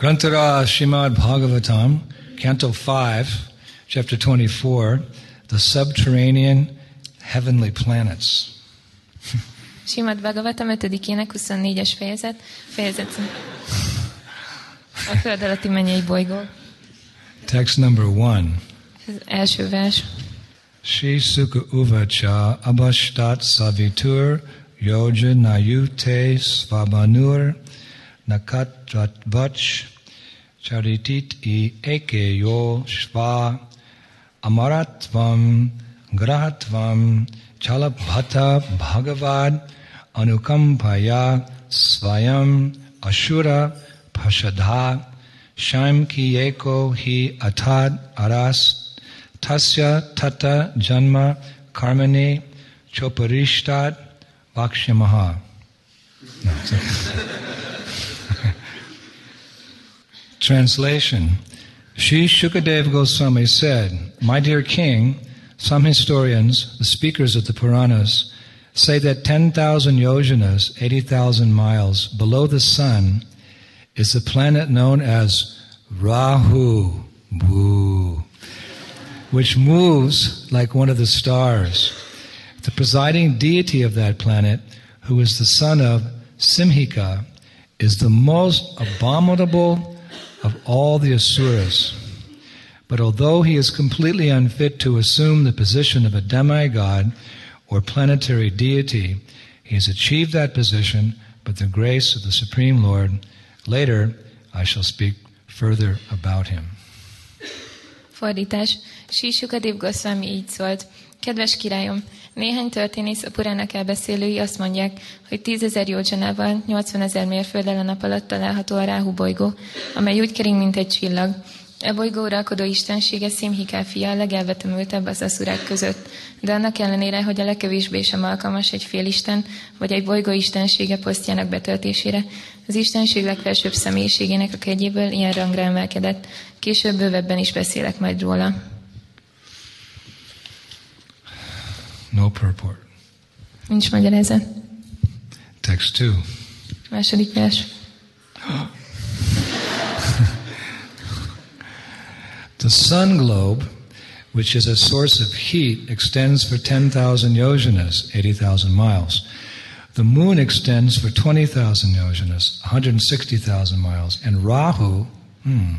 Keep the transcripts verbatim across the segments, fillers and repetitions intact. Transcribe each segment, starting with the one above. Grantara Srimad Bhagavatam, Canto five, Chapter twenty-four, The Subterranean Heavenly Planets. Srimad Bhagavatam ötödikének huszonnégyes fejezet, fejezet a föld alatti mennyei bolygók. Text number one. Első vers. Shri Sukha Uvacha Abhashtat Savitur Yojanayute Svabanur Nakatratbach Charitit I Ekeyo Shva Amaratvam Grahatvam Chalabhata Bhagavad Anukampaya Svayam Ashura Pashadha Shamki eko hi atad aras tasya tata janma karmane choparishtat vakshamaha. No, Translation. Shri Shukadev Goswami said, "My dear king, some historians, the speakers of the Puranas, say that ten thousand yojanas, eighty thousand miles, below the sun, is the planet known as Rahu, Boo, which moves like one of the stars. The presiding deity of that planet, who is the son of Simhika, is the most abominable of all the Asuras. But although he is completely unfit to assume the position of a demigod or planetary deity, he has achieved that position by the grace of the Supreme Lord. Later, I shall speak further about him." Fordítás. Sri Shukadev Goswami így szólt: "Kedves királyom, néhány történész, a Puránák elbeszélői azt mondják, hogy tízezer jódzsanával, nyolcvanezer mérfölddel a nap alatt található a Ráhu bolygó, amely úgy kering, mint egy csillag. E bolygó uralkodó istensége Simhiká fia a legelvetemültebb az aszurák között, de annak ellenére, hogy a legkevésbé sem alkalmas egy félisten vagy egy bolygó istensége posztjának betöltésére, az istenség legfelsőbb személyiségének a kegyéből ilyen rangra emelkedett. Később bővebben is beszélek majd róla." No purport. Nincs magyarázat. Text two. Második vers. The sun globe, which is a source of heat, extends for ten thousand yojanas, eighty thousand miles. The moon extends for twenty thousand yojanas, one hundred sixty thousand miles. And Rahu hmm,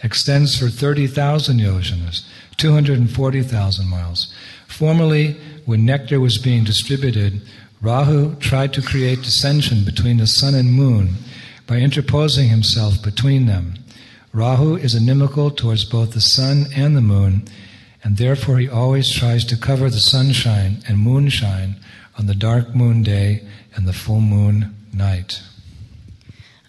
extends for thirty thousand yojanas, two hundred forty thousand miles. Formerly, when nectar was being distributed, Rahu tried to create dissension between the sun and moon by interposing himself between them. Rahu is inimical towards both the sun and the moon, and therefore he always tries to cover the sunshine and moonshine on the dark moon day and the full moon night.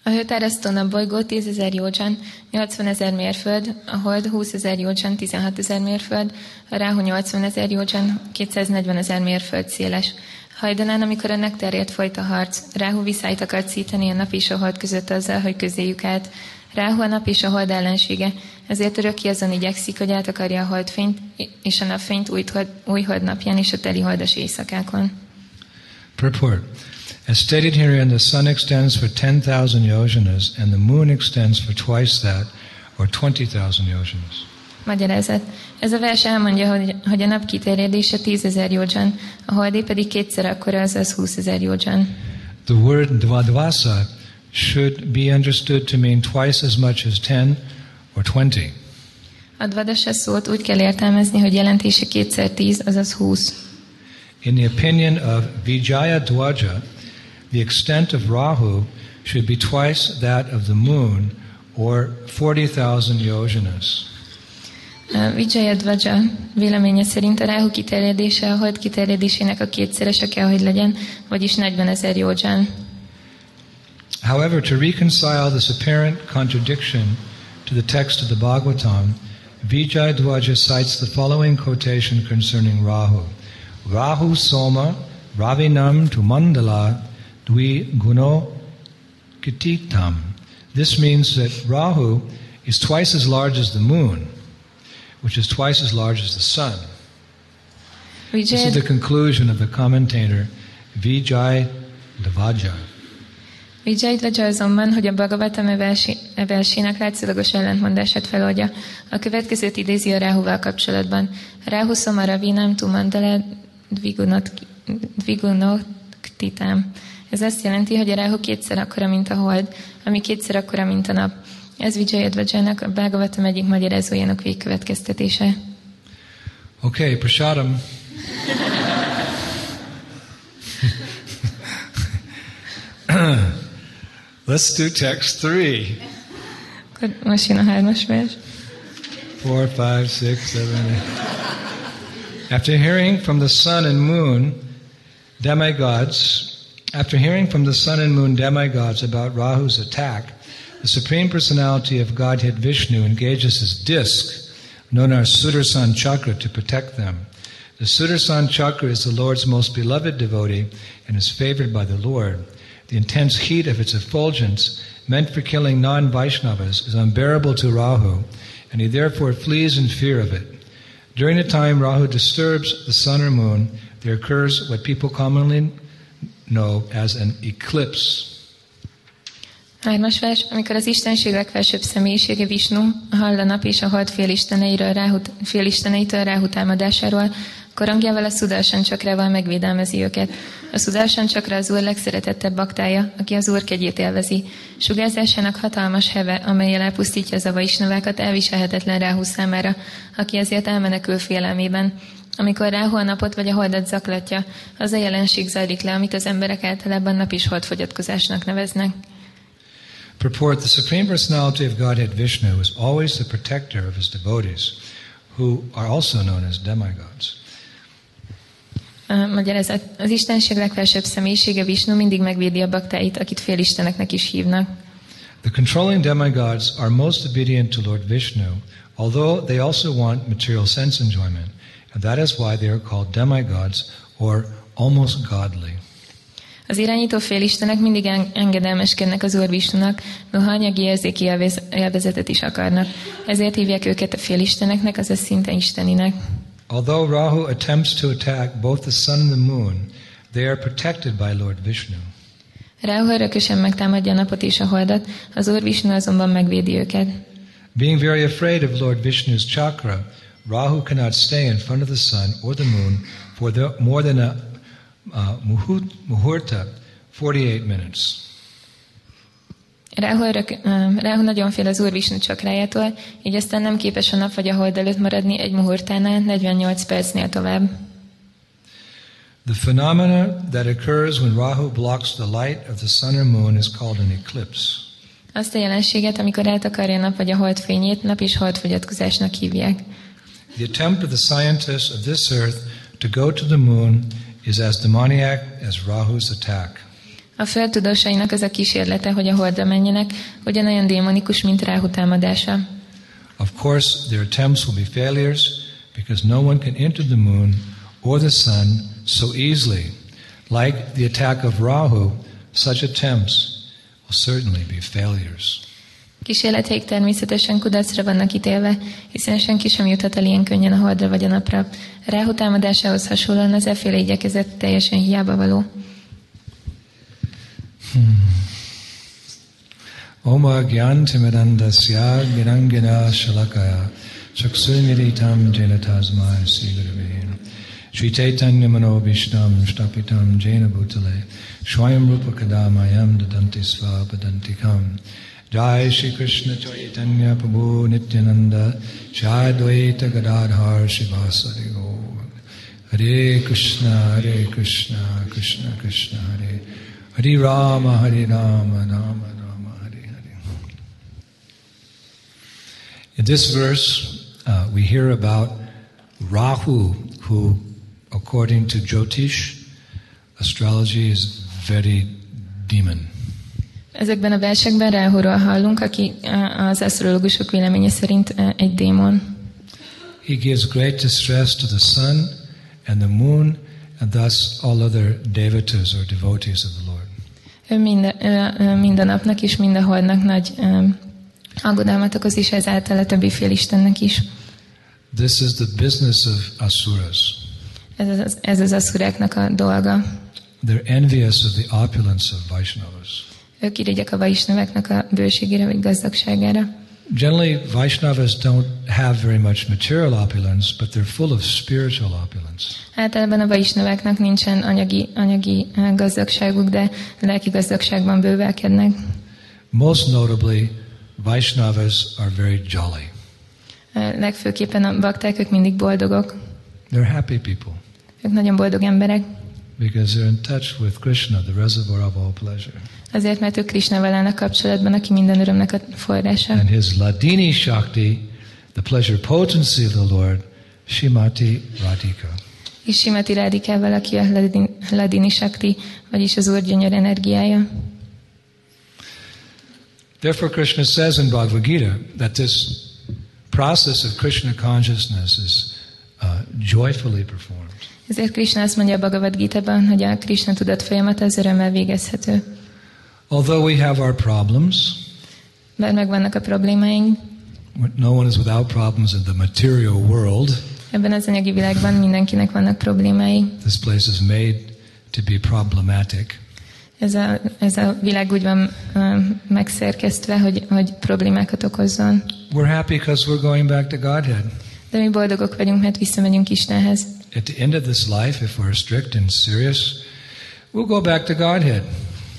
A hőtárasztó napbolygó tízezer jódzsan, nyolcvanezer mérföld, a hold húszezer jódzsan, tizenhatezer mérföld, a Ráhu nyolcvanezer jódzsan, kétszáznegyvenezer mérföld széles. Hajdanán, amikor a nektárért folyt a harc, Ráhu viszályt akart szítani a nap és a hold között azzal, hogy közéjük állt. Ráhu a nap és a hold ellensége, ezért örökké azon igyekszik, hogy át akarja a holdfényt és a napfényt új hold napján és a teli holdas éjszakákon. Purport. As stated herein, the sun extends for ten thousand yojanas, and the moon extends for twice that, or twenty thousand yojanas. Magyarázat. Ez a vers elmondja, hogy, hogy a nap kiterjedése tízezer jódzsan, a holdé pedig kétszer akkora, azaz húszezer jódzsan. The word dvadvasa should be understood to mean twice as much as ten or twenty. A dvadasa szót úgy kell értelmezni, hogy jelentése kétszer tíz, azaz húsz. In the opinion of Vijayadwaja, the extent of Rahu should be twice that of the moon, or forty thousand yojanas. Vijayadvaja véleménye szerint a Ráhu kiterjedése a hold kiterjedésének a kétszerese kell, hogy legyen, vagyis negyvenezer jódzsán. However, to reconcile this apparent contradiction to the text of the Bhagavatam, Vijayadwaja cites the following quotation concerning Rahu. Rahu Soma Ravinam tu Mandala Dwi Guno Kititam. This means that Rahu is twice as large as the moon, which is twice as large as the sun. Vijay... This is the conclusion of the commentator Vijayadwaja. Vijayadwaja azonban, hogy a Bhagavatam evelsének látszólagos ellentmondását feloldja. A következőt idézi a Ráhúval kapcsolatban. Ráhu szoma ravinam tu mandala dvigunoktitám. Ez azt jelenti, hogy a Ráhu kétszer akkora, mint a hold, ami kétszer akkora, mint a nap. Ez Vijayadwajának, a Bhagavatam egyik magyarázójának végkövetkeztetése. Oké, okay, prasadam. Let's do text three. Most jön a hármas vers. Four, five, six, seven, eight. After hearing from the sun and moon, demigods, after hearing from the sun and moon demigods about Rahu's attack, the Supreme Personality of Godhead Vishnu engages his disc, known as Sudarshan Chakra, to protect them. The Sudarshan Chakra is the Lord's most beloved devotee and is favored by the Lord. The intense heat of its effulgence, meant for killing non-Vaishnavas, is unbearable to Rahu, and he therefore flees in fear of it. During the time Rahu disturbs the sun or moon, there occurs what people commonly know as an eclipse. Hármas vers, amikor az Istenség legfelsőbb személyisége Vishnu hall a nap és a hold félisteneiről ráhut, félisteneitől ráhutámadásáról, korongjával a Sudarshan Chakrával megvédelmezi őket. A Sudarshan Chakra az Úr legszeretettebb baktája, aki az Úr kegyét élvezi. Sugárzásának hatalmas heve, amellyel elpusztítja az a Vaisnavákat, elviselhetetlen Ráhu számára, aki ezért elmenekül félelmében. Amikor Ráhu a napot vagy a holdat zaklatja, az a jelenség zajlik le, amit az emberek általában nap és hold fogyatkozásnak neveznek. Purport: The Supreme Personality of Godhead Vishnu is always the protector of his devotees, who are also known as demigods. Magyarázat: az Istenség legfelsőbb személyisége Vishnu mindig megvédi a baktáit, akit félisteneknek is hívnak. The controlling demigods are most obedient to Lord Vishnu, although they also want material sense enjoyment, and that is why they are called demigods or almost godly. Az irányító félistenek mindig engedelmeskednek az Úr Vishnunak, noha anyagi érzéki élvezetet is akarnak. Ezért hívják őket a félisteneknek, azaz szinte isteninek. Although Rahu attempts to attack both the sun and the moon, they are protected by Lord Vishnu. Rahu örökösen megtámadja a napot és a holdat, az Úr Vishnu azonban megvédi őket. Being very afraid of Lord Vishnu's chakra, Rahu cannot stay in front of the sun or the moon for the, more than a Uh, muhurta, forty-eight minutes. Ráhu, örök, uh, Ráhu nagyon fél az Úr Vishnu csakrájától, így aztán nem képes a nap vagy a hold előtt maradni egy muhurtánál, negyvennyolc percnél tovább. The phenomena that occurs when Rahu blocks the light of the sun or moon is called an eclipse. Azt a jelenséget, amikor eltakarja a nap vagy a hold fényét, nap és hold fogyatkozásnak hívják. The attempt of the scientists of this earth to go to the moon is as demoniac as Rahu's attack. A föld tudósainak az a kísérlete, hogy a holdra menjenek, ugyanolyan démonikus, mint Ráhu támadása. Of course, their attempts will be failures because no one can enter the moon or the sun so easily. Like the attack of Rahu, such attempts will certainly be failures. Kísérleteik természetesen kudarcra vannak ítélve, hiszen senki sem juthat el ilyen könnyen a holdra vagy a napra. Ráhu támadásához hasonlóan az efféle igyekezet teljesen hiába való. Hmm. Oma gyantimirandasya girangina shalakaya csakszulmiritam jenatazmai szigurvén Sri Chaitanya Manobhishtam Shtapitam Jena Bhutale Svayam Rupakadamayam Dadanti Sva Padantikam Jai Shri Krishna Chaitanya Prabhu Nityananda Jai Dvaita Gadadhar Shivasari Gaur Hare Krishna Hare Krishna Krishna Krishna Hare Hare Rama Hare Rama Rama Rama Hare Hare. In this verse uh, we hear about Rahu, who according to Jyotish astrology is very demon. Ezekben a versekben Ráhóról hallunk, aki az asztrológusok véleménye szerint egy démon. He gives great distress to the sun and the moon and thus all other devatas or devotees of the Lord. Ő minden, minden napnak és minden holdnak nagy aggodalmat okoz, és ezáltal a többi fél Istennek is. This is the business of asuras. Ez az, ez az asuráknak a dolga. They're envious of the opulence of Vaishnavas. Ők irigyek a vaisnaveknek a bőségére vagy gazdagságára. Generally, Vaishnavas don't have very much material opulence, but they're full of spiritual opulence. Általában a vaisnaveknek nincsen anyagi, anyagi gazdagságuk, de lelki gazdagságban bővelkednek. Most notably, Vaishnavas are very jolly. Legfőképpen a bakták, ők mindig boldogok. They're happy people. Ők nagyon boldog emberek. Because they're in touch with Krishna, the reservoir of all pleasure. Azért, mert ők Krishnával állnak kapcsolatban, aki minden örömnek a forrása. And his Ladini Shakti, the pleasure potency of the Lord, Shrimati Radhika. És Shrimati Radhikával, aki a Ladini Shakti, vagyis az Úr gyönyör energiája. Therefore Krishna says in Bhagavad Gita that this process of Krishna consciousness is uh, joyfully performed. Ezért Krishna azt mondja a Bhagavad Gita-ban, hogy a Krishna tudat folyamata az örömmel végezhető. Although we have our problems, bár megvannak a problémáink, no one is without problems in the material world. Ebben az anyagi világban mindenkinek vannak problémái. This place is made to be problematic. Ez a, ez a világ úgy van uh, megszerkesztve, hogy, hogy problémákat okozzon. We're happy because we're going back to Godhead. De mi boldogok vagyunk, mert visszamegyünk Istenhez. At the end of this life, if we're strict and serious, we'll go back to Godhead.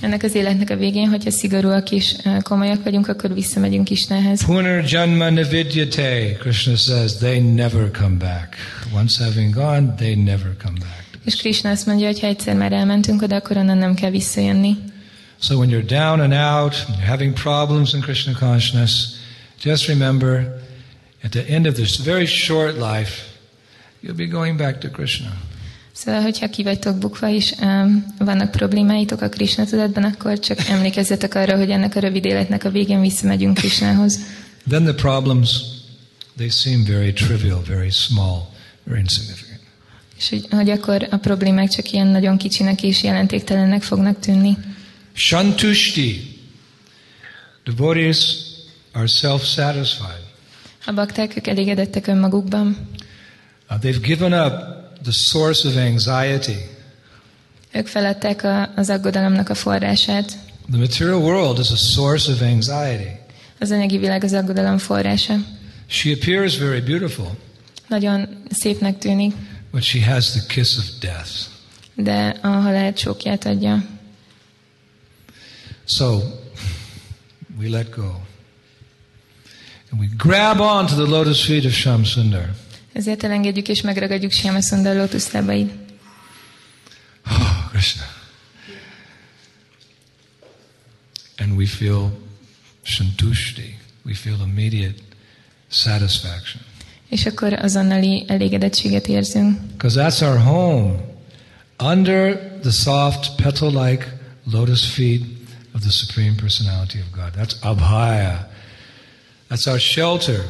Ennek az életnek a végén, hogyha szigorúak és komolyak vagyunk, akkor visszamegyünk Istenhez. Punarjanma navidyate, Krishna says, they never come back. Once having gone, they never come back. És Krishna azt mondja, hogy ha egyszer már elmentünk oda, akkor onnan nem kell visszajönni. So when you're down and out, you're having problems in Krishna consciousness, just remember, at the end of this very short life, you'll be going back to Krishna. Szóval, hogyha ki vagytok bukva és um, vannak problémáitok a Krishna tudatban, akkor csak emlékezzetek arra, hogy ennek a rövid életnek a végén visszamegyünk Krishnához. Then the problems, they seem very trivial, very small, very insignificant. És hogy, hogy akkor a problémák csak ilyen nagyon kicsinek és jelentéktelennek fognak tűnni. Shantushti. Devotees are self-satisfied. A bakták, ők elégedettek önmagukban. Uh, they've given up the source of anxiety. Ők feladták az aggodalomnak a forrását. The material world is a source of anxiety. Az anyagi világ az aggodalom forrása. She appears very beautiful. Nagyon szépnek tűnik. But she has the kiss of death. De a halál csókját adja. So we let go. And we grab on to the lotus feet of Shyam Sundar. Ezért elengedjük és megragadjuk Shyam Sundar lótusz lábait. Oh, Krishna. And we feel shantushti. We feel immediate satisfaction. És akkor azonnali elégedettséget érzünk. Because that's our home, under the soft petal-like lotus feet of the Supreme Personality of God. That's abhaya. That's our shelter.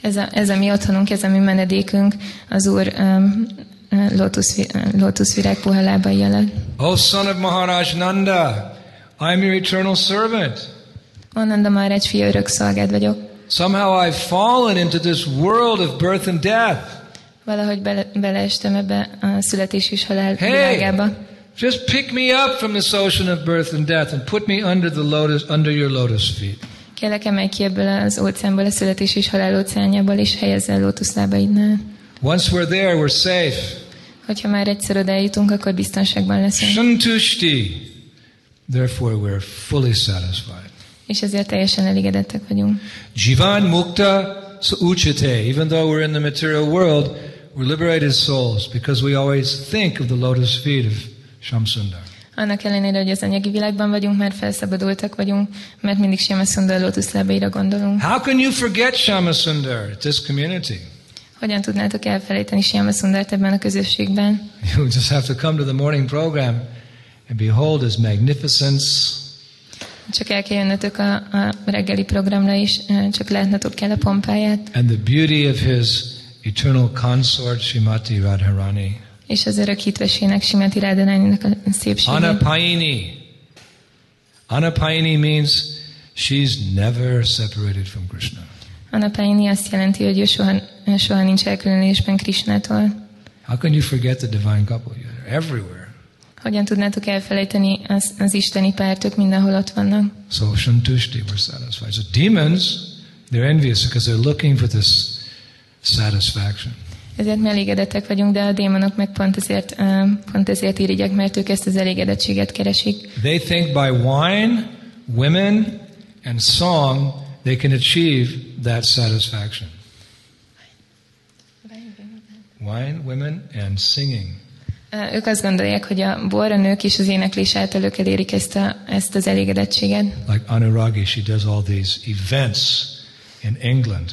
Ez a, ez a mi otthonunk, ez a mi menedékünk, az Úr um, lótuszvirág puha lábai alatt. O son of Maharaj Nanda, I'm your eternal servant. O Nanda Maharaj fia, örök szolgád vagyok. Somehow I've fallen into this world of birth and death. Valahogy bele, beleestem ebbe a születés és halál hey, világába. Just pick me up from this ocean of birth and death and put me under the lotus, under your lotus feet. Kérlek, emelj ki ebből az óceánból, a születés és halál óceánjából, és helyezz el lótuszlábaidnál. Once we're there, we're safe. Hogyha már egyszer odajutunk, akkor biztonságban leszünk. Shantushti. Therefore we're fully satisfied. És ezért teljesen elégedettek vagyunk. Jivan mukta sucite. Even though we're in the material world, we're liberated souls because we always think of the lotus feet of Shyam Sundar. Annak ellenére, hogy az anyagi világban vagyunk, már felszabadultak vagyunk, mert mindig Shyam Sundar lótuszlábaira gondolunk. How can you forget Shyam Sundar in this community? Hogyan tudnátok elfelejteni Shyam Sundart ebben a közösségben? You just have to come to the morning program and behold his magnificence. Csak el kell jönnötök a, a reggeli programra is, csak látnotok kell a pompáját. And the beauty of his eternal consort Srimati Radharani. És az örök hitvesének, Srimati Radharaninak a szépségét. Anapayini. Anapayini means she's never separated from Krishna. Anapayini azt jelenti, hogy ő soha, soha nincs elkülönülésben Krishnától. How can you forget the divine couple? You're everywhere. Hogyan tudnátok elfelejteni az, az isteni párt, ők mindenhol ott vannak? So Shantushti were satisfied. So demons, they're envious because they're looking for this satisfaction. Ezért mi elégedettek vagyunk, de a démonok meg pont ezért, uh, pont ezért irigyek, mert ők ezt az elégedettséget keresik. They think by wine, women and song they can achieve that satisfaction. Wine, women and singing. Uh, ők azt gondolják, hogy a bor, a nők és az éneklés által ők elérik ezt, a, ezt az elégedettséget. Like Anuragi, she does all these events in England.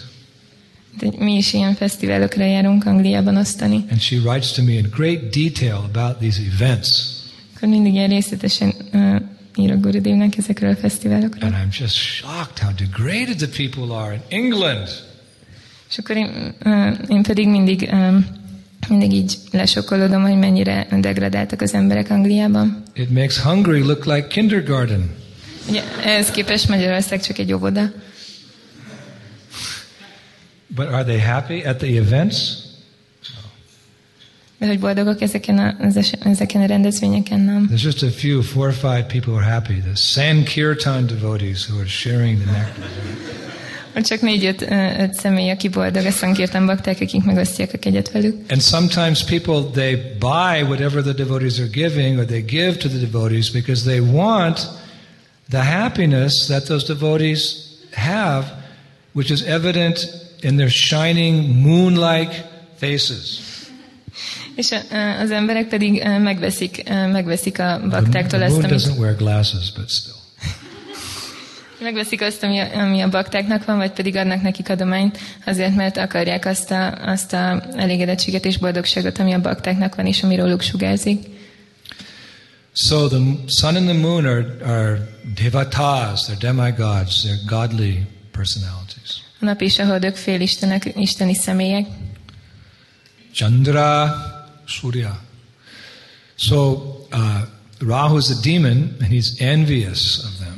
De mi is ilyen fesztiválokra járunk Angliában osztani. And she writes to me in great detail about these events. Akkor mindig ilyen részletesen uh, írok Gurudevnek ezekről a fesztiválokra. And I'm just shocked how degraded the people are in England. És akkor én, uh, én pedig mindig... Um, Mindig így lesokkolódom, hogy mennyire degradáltak az emberek Angliában. It makes Hungary look like kindergarten. Ugye, ehhez képest Magyarország csak egy óvoda. But are they happy at the events? No. De hogy boldogok ezeken a, ezeken a rendezvényeken, nem? There's just a few, four or five people who are happy. The Sankirtan devotees who are sharing the nectar. Csak négy-öt személy, aki boldog, a Sankirtan bakták, akik megosztják a kegyet velük. And sometimes people they buy whatever the devotees are giving, or they give to the devotees because they want the happiness that those devotees have, which is evident in their shining moon-like faces. És az emberek pedig megveszik, megveszik a baktáktól ezt, amit... The moon doesn't wear glasses, but still. Megveszik azt, ami a, ami a baktáknak van, vagy pedig adnak nekik adományt, azért, mert akarják azt a, azt a elégedettséget és boldogságot, ami a baktáknak van, és ami róluk sugárzik. So the sun and the moon are, are devatas, they're demigods, they're godly personalities. A nap és a holdok félistenek, isteni személyek. Chandra, Surya. So uh, Rahu is a demon, and he's envious of them.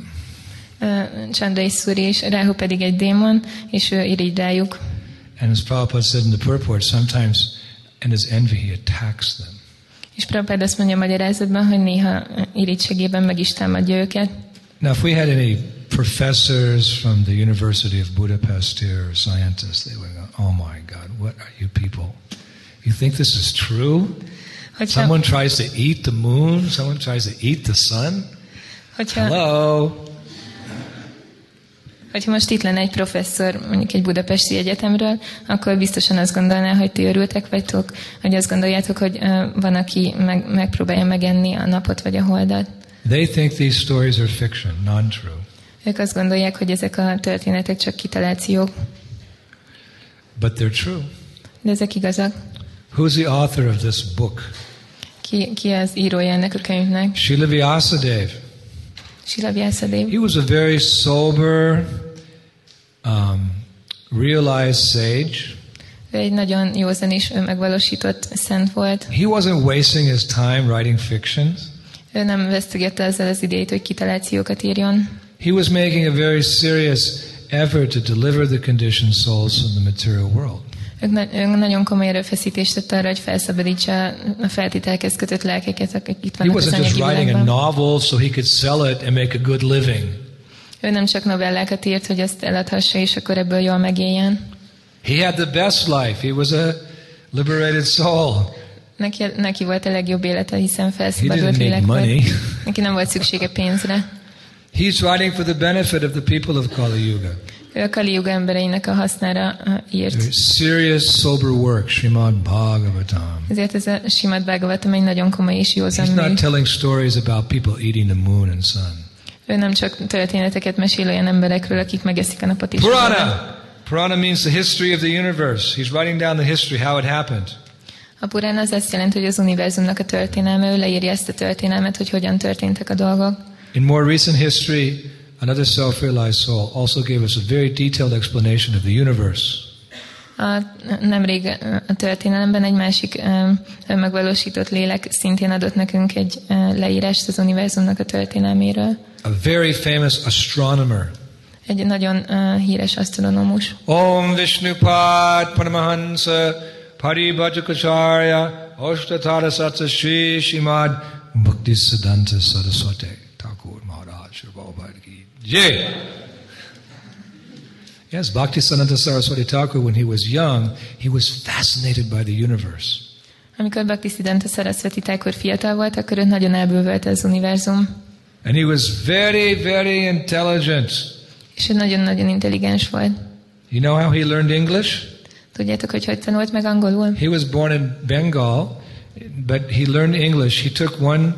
Uh, Chandra és Surya, és Ráhu pedig egy démon, és ő irigy rájuk. And as Prabhupada said in the purport, sometimes in his envy he attacks them. És Prabhupada azt mondja a magyarázatban, hogy néha irigységében meg is támadja őket. Now if we had any professors from the University of Budapest here, or scientists, they would go, oh my God, what are you people? You think this is true? Hogyha... Someone tries to eat the moon, someone tries to eat the sun? Hogyha... Hello? Hogyha most itt lenne egy professzor, mondjuk egy budapesti egyetemről, akkor biztosan azt gondolná, hogy ti örültek vagytok, hogy azt gondoljátok, hogy uh, van, aki meg, megpróbálja megenni a napot vagy a holdat. They think these stories are fiction, non-true. Ők azt gondolják, hogy ezek a történetek csak kitalációk. But they're true. De ezek igazak. Who's the author of this book? Ki, ki az írója ennek a könyvnek? Śrīla Vyasadeva. He was a very sober, um, realized sage. Egy nagyon józan és megvalósított szent volt. He wasn't wasting his time writing fictions. Ő nem vesztegette ezzel az idejét, hogy kitalációkat írjon. He was making a very serious effort to deliver the conditioned souls from the material world. Ő nagyon komoly erőfeszítést tett arra, hogy felszabadítsa a feltételekhez kötött lelkeket, akik itt vannak az anyagi világban. Ő nem csak novellákat írt, hogy azt eladhassa, és akkor ebből jól megéljen. He had the best life. He was a liberated soul. Neki, neki volt a legjobb élete, hiszen felszabadult lélek volt. Neki nem volt szüksége pénzre. He's writing for the benefit of the people of Kali Yuga. Ő a Kali Yuga embereinek a hasznára írt. Serious, sober work, Srimad Bhagavatam. Ezért ez a Srimad Bhagavatam egy nagyon komoly és józan mű. He's not telling stories about people eating the moon and sun. Ő nem csak történeteket mesél olyan emberekről, akik megeszik a napot is. Purana! Purana means the history of the universe. He's writing down the history, how it happened. A Purana az azt jelenti, hogy az univerzumnak a történelme, ő leírja ezt a történelmet, hogy hogyan történtek a dolgok. In more recent history, Another self-realized soul also gave us a very detailed explanation of the universe. A nemrég a történelemben egy másik önmegvalósított lélek szintén adott nekünk egy leírást az univerzumnak a történelméről. A very famous astronomer. Egy nagyon híres asztronómus. Om Vishnupad Paramahansa Paribhajakacharya Ashtatara Satsa Sri Simad Bhaktisiddhanta Saraswati Thakur Maharaj Prabhupada Ki Jai. Yes, Bhaktisiddhanta Saraswati Thakur, when he was young, he was fascinated by the universe. Amikor Bhaktisiddhanta Saraswati Thakur fiatal volt, akkor ő nagyon elbűvölte az univerzum. And he was very, very intelligent. És ő nagyon-nagyon intelligens volt. You know how he learned English? Tudjátok, hogy hogy tanult meg angolul? He was born in Bengal, but he learned English. He took one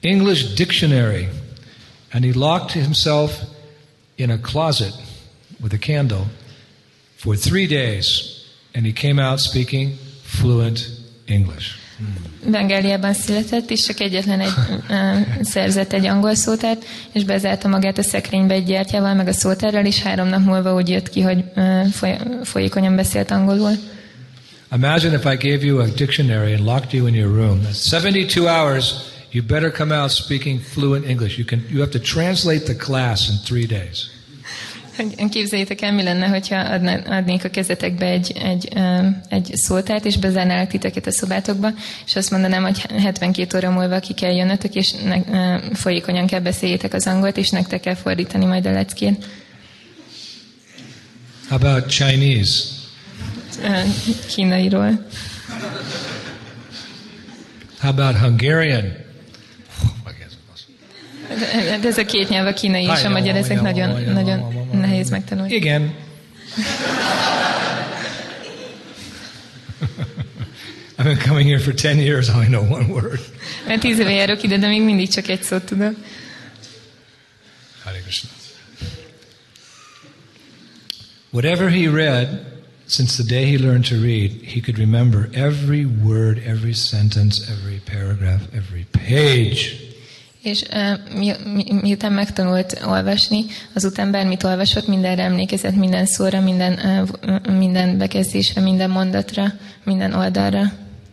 English dictionary and he locked himself in a closet with a candle for three days, and he came out speaking fluent English. Bengáliában született, és csak egyetlen egy szerzett egy angol szótárt, és bezárta magát a szekrénybe egy gyertyával, meg a szótárral, és három nap múlva úgy jött ki, hogy folyékonyan beszélt angolul. Imagine if I gave you a dictionary and locked you in your room. That's seventy-two hours. You better come out speaking fluent English. You can. You have to translate the class in three days. Képzeljétek el, mi lenne, hogyha adnék a kezetekbe egy, egy, egy szótárt, és bezárnálak titeket a szobátokba, és azt mondanám, hogy hetvenkét óra múlva ki kell jönnötök, és ne, folyékonyan kell beszéljétek az angolt, és nektek kell fordítani majd a leckét. How about Chinese? Kínairól. How about Hungarian? De ez a két nyelv, a kínai és a magyar, ezek nagyon, nagyon nehéz megtanulni. Igen. I've been coming here for ten years, I know one word. Mert tíz éve járok ide, de még mindig csak egy szót tudom. Hare Krishna. Whatever he read, since the day he learned to read, he could remember every word, every sentence, every paragraph, every page. És uh, mi, mi, miután megtanult olvasni, azután bármit olvasott, mindenre emlékezett, minden szóra, minden, uh, minden bekezdésre, minden mondatra, minden oldalra.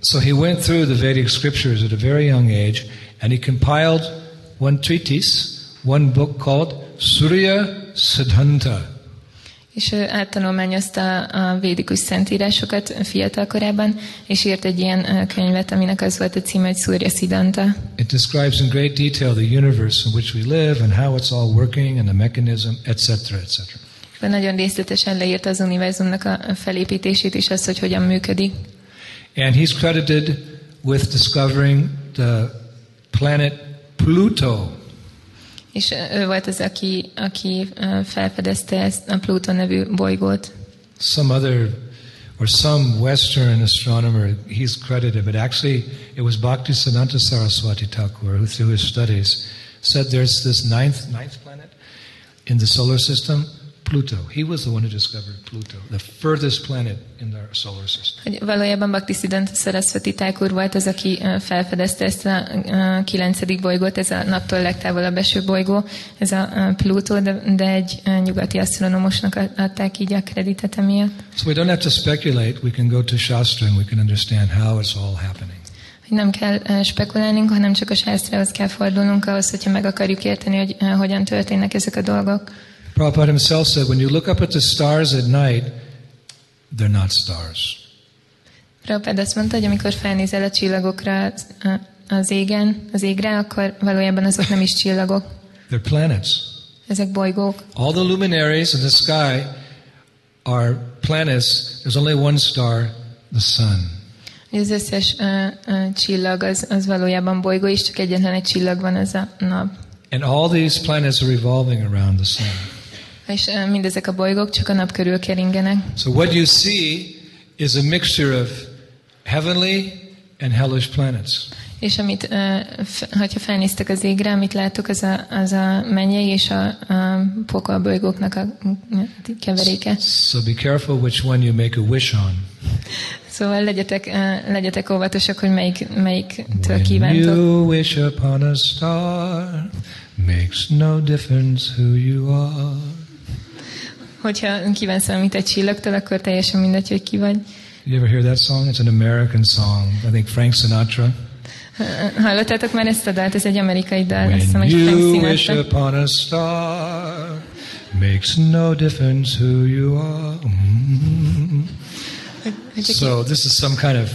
So he went through the Vedic scriptures at a very young age, and he compiled one treatise, one book called Surya Siddhanta. És ő áttanulmányozta a védikus szentírásokat fiatal korában, és írt egy ilyen könyvet, aminek az volt a címe, hogy Surya Siddhanta. It describes in great detail the universe in which we live and how it's all working and the mechanism, et cetera, et cetera. Nagyon részletesen leírta az univerzumnak a felépítését és azt, hogy hogyan működik. And he's credited with discovering the planet Pluto. És ő volt az, aki, aki felfedezte ezt a Pluto nevű bolygót. Some other or some Western astronomer, he's credited, but actually it was Bhaktisiddhanta Saraswati Thakur who, through his studies, said there's this ninth ninth planet in the solar system, Pluto. He was the one who discovered Pluto, the furthest planet in our solar system. Valójában Bhaktisiddhanta Saraswati Thakur volt az, aki felfedezte ezt a kilencedik bolygót, ez a naptól legtávolabb eső bolygó, ez a Pluto, de egy nyugati asztronómusnak adták így a kreditet emiatt. So we don't have to speculate, we can go to Shastra and we can understand how it's all happening. Nem kell spekulálnunk, hanem csak a Shastrahoz kell fordulnunk ahhoz, hogyha meg akarjuk érteni, hogy hogyan történnek ezek a dolgok. Prabhupada himself said, when you look up at the stars at night, they're not stars. Prabhupada azt mondta, hogy amikor felnézel a csillagokra az égen, az égre, akkor valójában azok nem is csillagok. They're planets. Ezek bolygók. All the luminaries in the sky are planets. There's only one star, the sun. Az összes uh, uh, csillag az, az valójában bolygó, és csak egyetlen egy csillag van, az a nap. And all these planets are revolving around the sun. És mindezek a bolygók csak a nap körül keringenek. So what you see is a mixture of heavenly and hellish planets. És amit, hogyha felnéztek az égre, amit láttuk, az a, az a mennyei és a, a pokol bolygóknak a keveréke. So be careful which one you make a wish on. Szóval legyetek, legyetek óvatosak, hogy melyik, melyiktől kívántok. When you wish upon a star, make makes no difference who you are. Hogyha önkívánsz valamit egy csillagtól, akkor teljesen mindegy, hogy ki vagy. You ever hear that song? It's an American song. I think Frank Sinatra. Hallottátok már ezt a dalt? Ez egy amerikai dal. When you wish upon a star, makes no difference who you are. So this is some kind of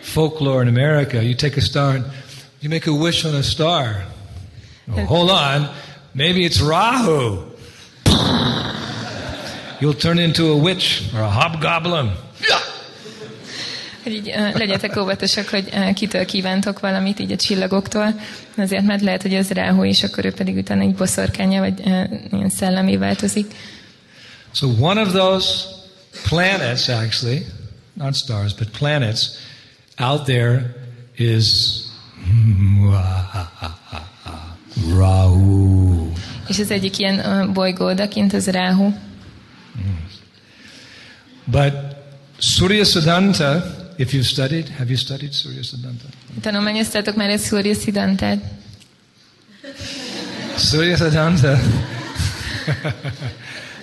folklore in America. You take a star and you make a wish on a star. Oh, hold on, maybe it's Rahu. You'll turn into a witch or a hobgoblin. Így, uh, legyetek óvatosak, hogy uh, kitől kívántok valamit, így a csillagoktól, azért mert lehet, hogy az Ráhu, és akkor ő pedig utána egy boszorkánya, vagy uh, ilyen szellemé változik. So one of those planets, actually, not stars, but planets out there is Rahu. És az egyik ilyen uh, bolygódakint az Ráhu. But Surya Siddhanta, if you've studied, have you studied Surya Siddhanta? Tanulmányoztátok már egy Surya Siddhantát? Surya Siddhanta.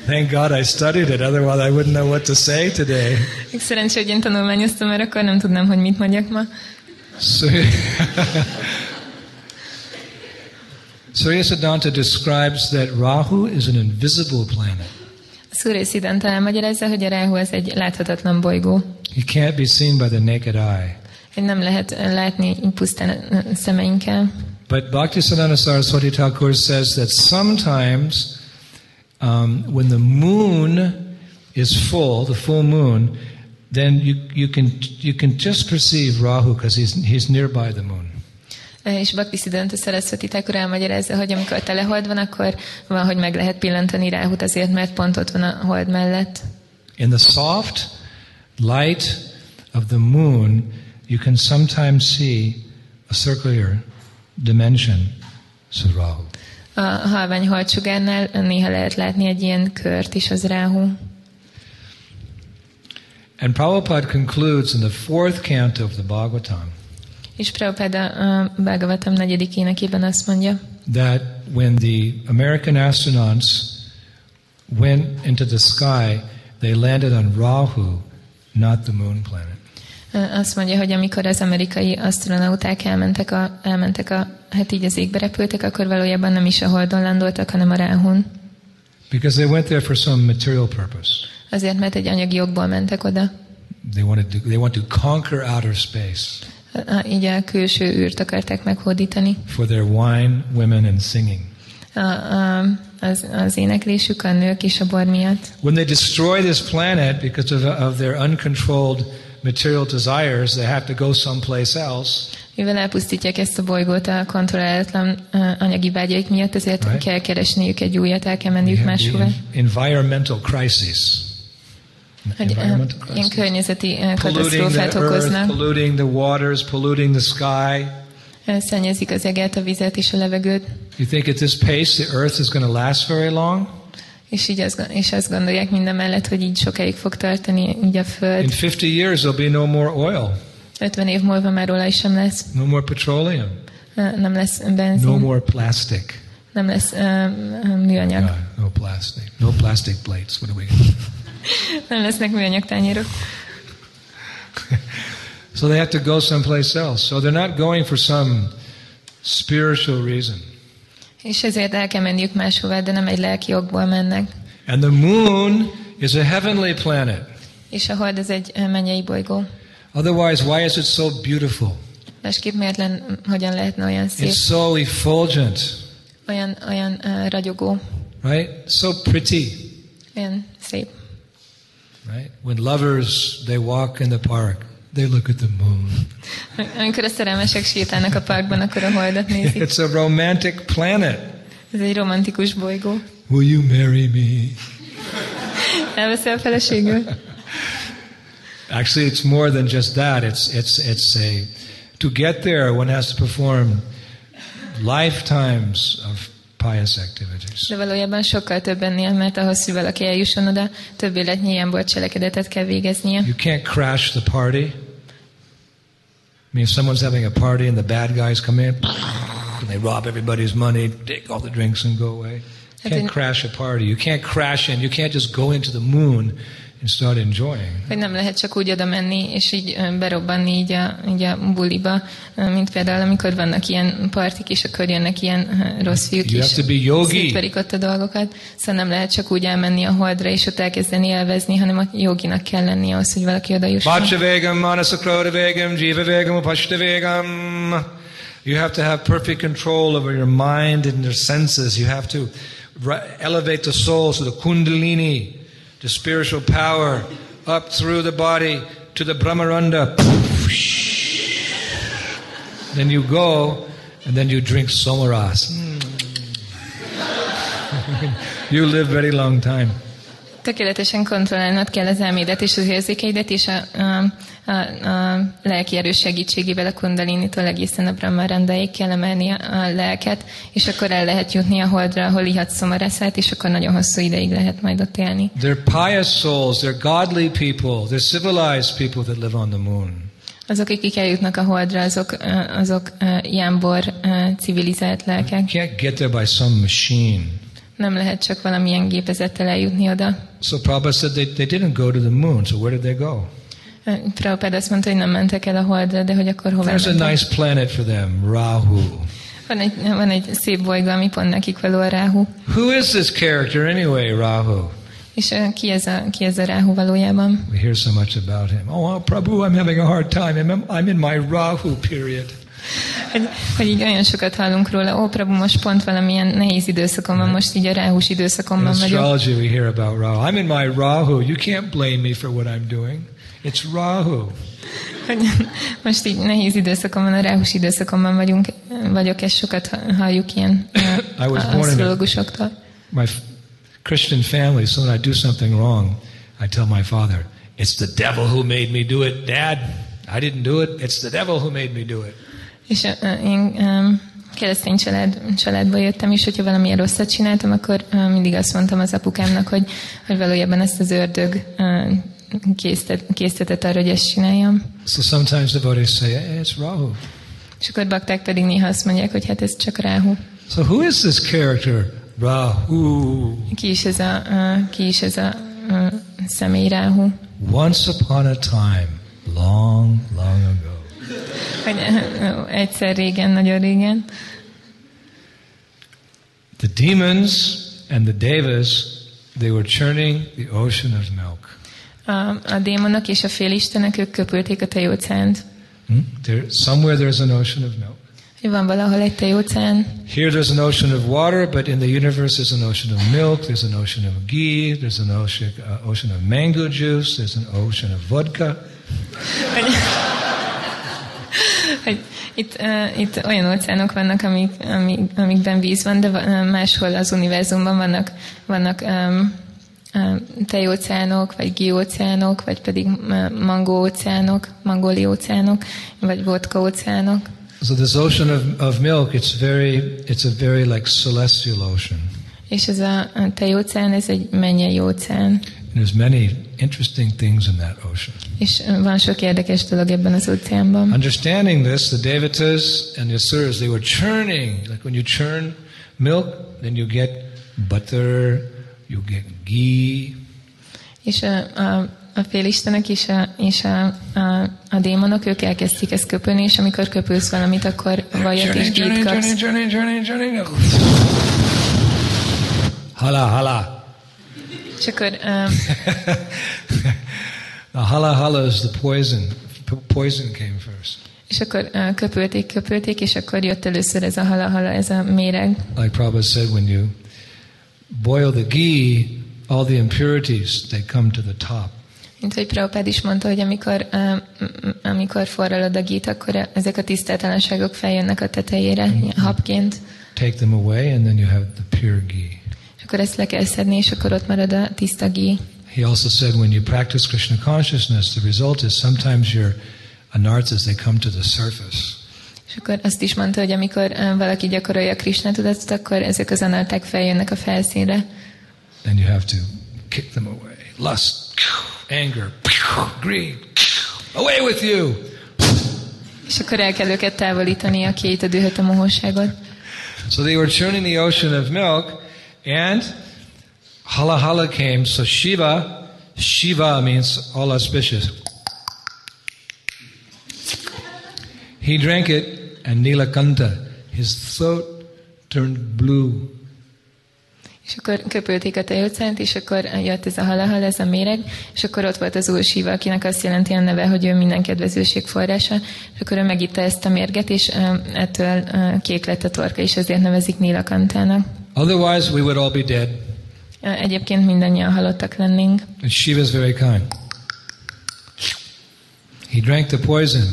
Thank God I studied it, otherwise I wouldn't know what to say today. Szerencsé, hogy én tanulmányoztam, mert akkor nem tudnám, hogy mit mondjak ma. Surya Siddhanta describes that Rahu is an invisible planet. Surya Siddhanta elmagyarázza, hogy a Ráhu az egy láthatatlan bolygó. It can't be seen by the naked eye. Nem lehet látni pusztán szemeinkkel. But Bhaktisiddhanta Saraswati Thakur says that sometimes um, when the moon is full, the full moon, then you you can you can just perceive Rahu because he's he's nearby the moon. És Bhaktisiddhanta Saraswati Thakur elmagyarázza, hogy amikor tele hold van, akkor van, hogy meg lehet pillantani Ráhut azért, mert pont ott van a hold mellett. In the soft light of the moon, you can sometimes see a circular dimension, so Rahu. A halvány holdsugánnál néha lehet látni egy ilyen kört is, az Ráhu. And Prabhupada concludes in the fourth canto of the Bhagavatam. És Prabhupada a Bhagavatam negyedik énekében azt mondja, that when the American astronauts went into the sky, they landed on Rahu, not the moon planet. Azt mondja, hogy amikor az amerikai astronauták elmentek a, elmentek a, hát így az égbe repültek, akkor valójában nem is a Holdon landoltak, hanem a Ráhun. Because they went there for some material purpose. Azért, mert egy anyagi jogból mentek oda. They wanted to, they want to conquer outer space. Így a külső űrt akarták meghódítani. For their wine, women and singing. A, a, az, az éneklésük, a nők és a bor miatt. When they destroy this planet because of, of their uncontrolled material desires, they have to go someplace else. Mivel elpusztítják ezt a bolygót a kontrollálatlan anyagi vágyaik miatt, ezért right? kell keresniük egy újat, el kell menniük máshova. Environmental crisis. Hogy ilyen környezeti katasztrófát okoznak. Polluting the waters, polluting the sky. Szennyezik az eget, a vizet és a levegőt. You think at this pace the earth is going to last very long? És így az, és azt gondolják minden mellett, hogy így sokáig fog tartani így a föld. In fifty years there'll be no more oil. ötven év múlva már olaj sem lesz. No more petroleum. Nem lesz benzin. No more plastic. Nem lesz műanyag. No, no plastic. No plastic plates. What do we Nem lesznek műanyag tányérok. So they have to go someplace else. So they're not going for some spiritual reason. És ezért el kell menniük máshová, de nem egy lelki okból mennek. And the moon is a heavenly planet. És a hold az egy mennyei bolygó. Otherwise, why is it so beautiful? Másképp miért hogyan lehetne olyan szép? It's so effulgent. Olyan, olyan uh, ragyogó. Right? So pretty. Olyan szép. Right? When lovers they walk in the park, they look at the moon. Amikor a szerelmesek sétálnak a parkban, akkor a holdat nézik. It's a romantic planet. Ez egy romantikus bolygó. Will you marry me? Elveszel feleségül? Actually, it's more than just that. It's it's it's a to get there one has to perform lifetimes of pious activities. De valójában sokkal több ennél, mert ahhoz, hogy valaki eljusson oda, több életnyi ilyenból cselekedetet kell végeznie. You can't crash the party. I mean, if someone's having a party and the bad guys come in, and they rob everybody's money, take all the drinks and go away. You can't crash a party. You can't crash in. You can't just go into the moon and start enjoying. Hogy nem lehet csak úgy oda menni, és így berobbanni így a, így a buliba, mint például, amikor vannak ilyen partik, és akkor jönnek ilyen rossz fiúk is, szétverik ott a dolgokat. Szóval nem lehet csak úgy elmenni a holdra, és ott elkezdeni élvezni, hanem a joginak kell lenni ahhoz, hogy valaki oda jusson. Bacsa végem, manasakróda végem, jiva végem, upasta végem. You have to have perfect control over your mind and your senses. You have to elevate the soul, so the kundalini, the spiritual power, up through the body to the Brahmaranda. Then you go, and then you drink somaras. You live very long time. Tökéletesen kontrollálnod kell az elmédet és az érzékeidet, és a, a, a, a lelki erős segítségével a kundalinitól egészen a brahmarandáig kell emelni a, a lelket, és akkor el lehet jutni a holdra, ahol ihatsz szomaraszát, és akkor nagyon hosszú ideig lehet majd ott élni. They're pious souls, they're godly people, they're civilized people that live on the moon. Azok, akik eljutnak a holdra, azok, azok jámbor civilizált lelkek. You can't get there by some machine. Nem lehet csak valamilyen gépezettel eljutni oda. So Prabhupada said they, they didn't go to the moon. So where did they go? Prabhupada azt mondta, hogy nem mentek el a holdra, de hogy akkor hova mentek? There's a nice planet for them, Rahu. Van egy, van egy szép bolygó, ami pont nekik való, a Rahu. Who is this character anyway, Rahu? És ki ez a, ki ez a Rahu valójában? We hear so much about him. Oh, Prabhu, I'm having a hard time. I'm, I'm in my Rahu period. Hogy, hogy így olyan sokat hallunk róla, ó, Prabhu, most pont valamilyen nehéz időszakom van, most így a ráhús időszakomban vagyok. In astrology we hear about Rahu. I'm in my Rahu. You can't blame me for what I'm doing. It's Rahu. Most így nehéz időszakomban, a ráhús időszakomban vagyunk, vagyok, és sokat halljuk ilyen asztrológusoktól. My Christian family, so when I do something wrong, I tell my father, it's the devil who made me do it. Dad, I didn't do it. It's the devil who made me do it. És uh, én um, keresztény család, családból jöttem, és hogyha valamilyen rosszat csináltam, akkor uh, mindig azt mondtam az apukámnak, hogy, hogy valójában ezt az ördög uh, késztet, késztetett arra, hogy ezt csináljam. So sometimes the devotees say, hey, it's Rahu. És akkor bakták pedig néha azt mondják, hogy hát ez csak Rahu. So who is this character? Rahu. Ki is ez a, uh, ki is ez a uh, személy Rahu? Once upon a time, long, long ago. Egyszer régen, nagyon régen. The demons and the devas, they were churning the ocean of milk. A, a démonok és a félistenek, ők köpülték a tejóceánt. Hmm? There, somewhere there's an ocean of milk. Van valahol egy tejóceán. Here there's an ocean of water, but in the universe there's an ocean of milk, there's an ocean of ghee, there's an ocean, uh, ocean of mango juice, there's an ocean of vodka. Hogy itt, uh, itt olyan óceánok vannak, amik, amik, amikben víz van, de uh, máshol az univerzumban vannak, vannak um, um, tejóceánok, vagy gióceánok, vagy pedig uh, mangóóceánok, mangóli óceánok, vagy vodkaóceánok. So this ocean of, of milk, it's very, it's a very like celestial ocean. És ez a tejóceán, ez egy mennyei óceán. And there's many interesting things in that ocean. És van sok érdekes dolog ebben az óceánban. Understanding this, the devatas and the asuras, they were churning. Like when you churn milk, then you get butter, you get ghee. És a, a, a félistenek és, a, és a, a, a démonok, ők elkezdték ezt köpölni, és amikor köpülsz valamit, akkor vajat és ghee-t kapsz. Hala, hala. Akkor, um, the hala hala is the poison. Poison came first. És akkor uh, köpülték, köpülték, és akkor jött először ez a hala hala, ez a méreg. Like Prabhupada said, when you boil the ghee, all the impurities they come to the top. Mint hogy Prabhupada is mondta, hogy amikor uh, amikor forralod a ghee-t, akkor ezek a tisztátalanságok feljönnek a tetejére, mm-hmm. habként. Take them away, and then you have the pure ghee. Akkor ezt le kell szedni, és akkor ott marad a tiszta ghee. He also said, when you practice Krishna consciousness, the result is sometimes your anarthas, they come to the surface. És akkor azt is mondta, hogy amikor valaki gyakorolja Krishna tudatot, akkor ezek az anarthák feljönnek a felszínre. Then you have to kick them away. Lust, anger, greed, away with you! És akkor el kell őket távolítani, a két a dühöt, a mohóságot. So they were churning the ocean of milk, and Halahala came. So Shiva, Shiva means all auspicious. He drank it, and Nilakanta, his throat turned blue. És akkor köpölték a tejócánt, és akkor jött ez a halahal, ez a méreg, és akkor ott volt az úr Shiva, akinek azt jelenti a neve, hogy ő minden kedvezőség forrása, és akkor ő megitta ezt a mérget, és ettől kék lett a torka, és ezért nevezik Nilakantának. Otherwise we would all be dead. Egyébként mindannyian halottak lennénk. And Shiva is very kind. He drank the poison.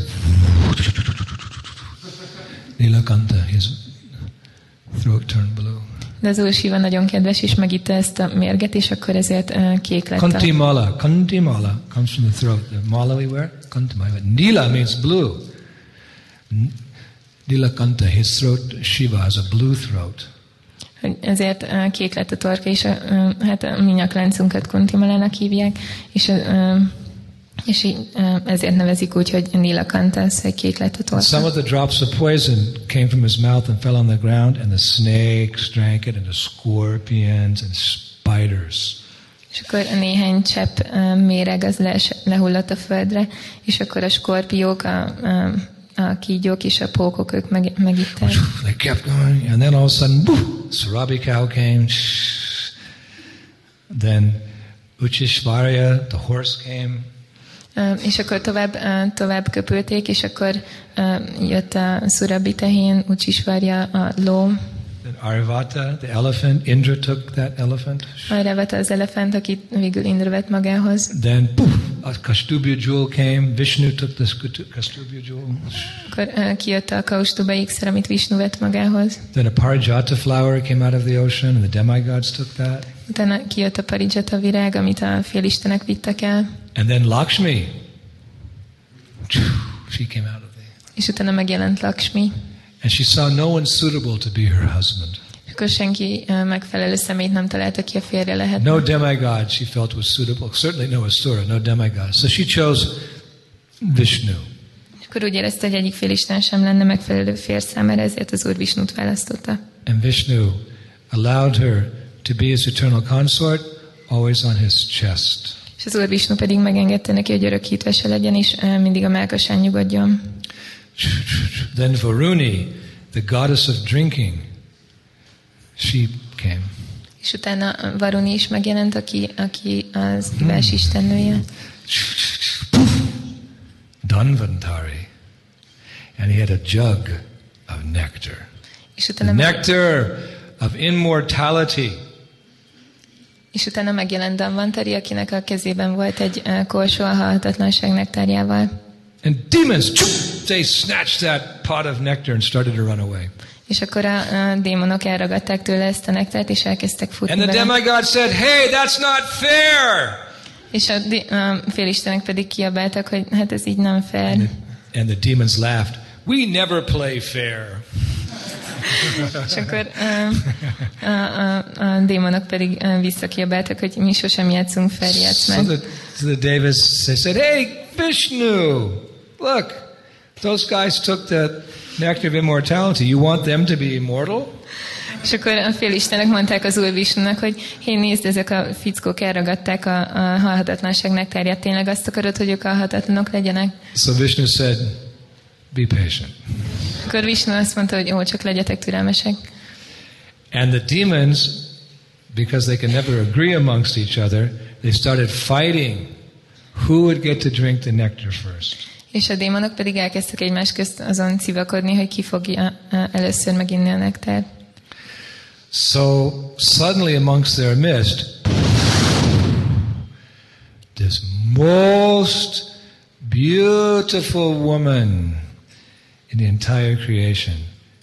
Nilakanta, his throat turned blue. De az úr Shiva nagyon kedves, és megitte ezt a mérget, és akkor ezért uh, kék lett. Kantimala, kantimala comes from the throat. The mala we wear, kantimala. Nila means blue. Nilakanta, his throat, Shiva has a blue throat. Ezért uh, kék lett a torka, és a, uh, hát a mi nyakláncunkat kantimalának hívják, és, uh, és így, uh, ezért nevezik úgy, hogy Nilakanta, az, hogy kék lett a torka. Some of the drops of poison came from his mouth and fell on the ground, and the snakes drank it, and the scorpions and spiders. És akkor néhány csepp uh, méreg az le, lehullott a földre, és akkor a skorpiók, a... a a kígyók és a pókok, ők meg, megitták. They kept going, and then all of a sudden, boof, Sarabi cow came. Then Uchishvarya, the horse came. Uh, és akkor tovább, uh, tovább köpülték, és akkor uh, jött a Sarabi tehén, Uchishvarya, a ló. Then Aryavata, the elephant, Indra took that elephant. Aryavata az elefánt, aki végül Indra vett magához. Then, poof, a Kaustubhya jewel came, Vishnu took the Kaustubhya jewel. Akkor uh, kijött a Kaustubhya ékszer, amit Vishnu vett magához. Then a Parijata flower came out of the ocean, and the demigods took that. Utána kijött a Parijata virág, amit a félistenek vittek el. And then Lakshmi, she came out of there. És utána megjelent Lakshmi. And she saw no one suitable to be her husband. Akkor senki megfelelő személyt nem találta, aki a férje lehetne. No demigod she felt was suitable. Certainly no asura, no demigod. So she chose Vishnu. Akkor úgy érezte, hogy egyik félisten sem lenne megfelelő férj számára, ezért az Úr Vishnut választotta. And Vishnu allowed her to be his eternal consort, always on his chest. És az Úr Vishnu pedig megengedte neki, hogy örök hitvese legyen, és mindig a mellkasán nyugodjon. Then Varuni, the goddess of drinking, she came. És utána Varuni is megjelent, aki, aki az ivás istennője. Dhanvantari, and he had a jug of nectar. És utána nectar of immortality. És utána megjelent Dhanvantari, akinek a kezében volt egy korsó a halhatatlanság nektárjával. And demons, they snatched that pot of nectar and started to run away. És akkor a, a démonok elragadták tőle ezt a nektárt, és elkezdtek futni. And the demigod said, "Hey, that's not fair." És a, de, a félistenek pedig kiabáltak, hogy hát ez így nem fair. And the, and the demons laughed. We never play fair. És akkor a, a, a démonok pedig visszakiabáltak, hogy mi sosem játszunk fair játszmát. So the, so the devas said, "Hey, Vishnu, look. Those guys took the nectar of immortality. You want them to be immortal?" És akkor a félistenek mondták az Úr Vishnunak, hogy hé, nézd, ezek a fickók elragadták a, a halhatatlanság nektárját. Tényleg azt akarod, hogy ők halhatatlanok legyenek? So Vishnu said, "Be patient." Akkor Vishnu azt mondta, hogy jó, csak legyetek türelmesek. And the demons, because they can never agree amongst each other, they started fighting who would get to drink the nectar first. És a démonok pedig elkezdtek egymás közt azon civakodni, hogy ki fogja először meginni a nektárt. So suddenly amongst their midst this most beautiful woman in the entire creation,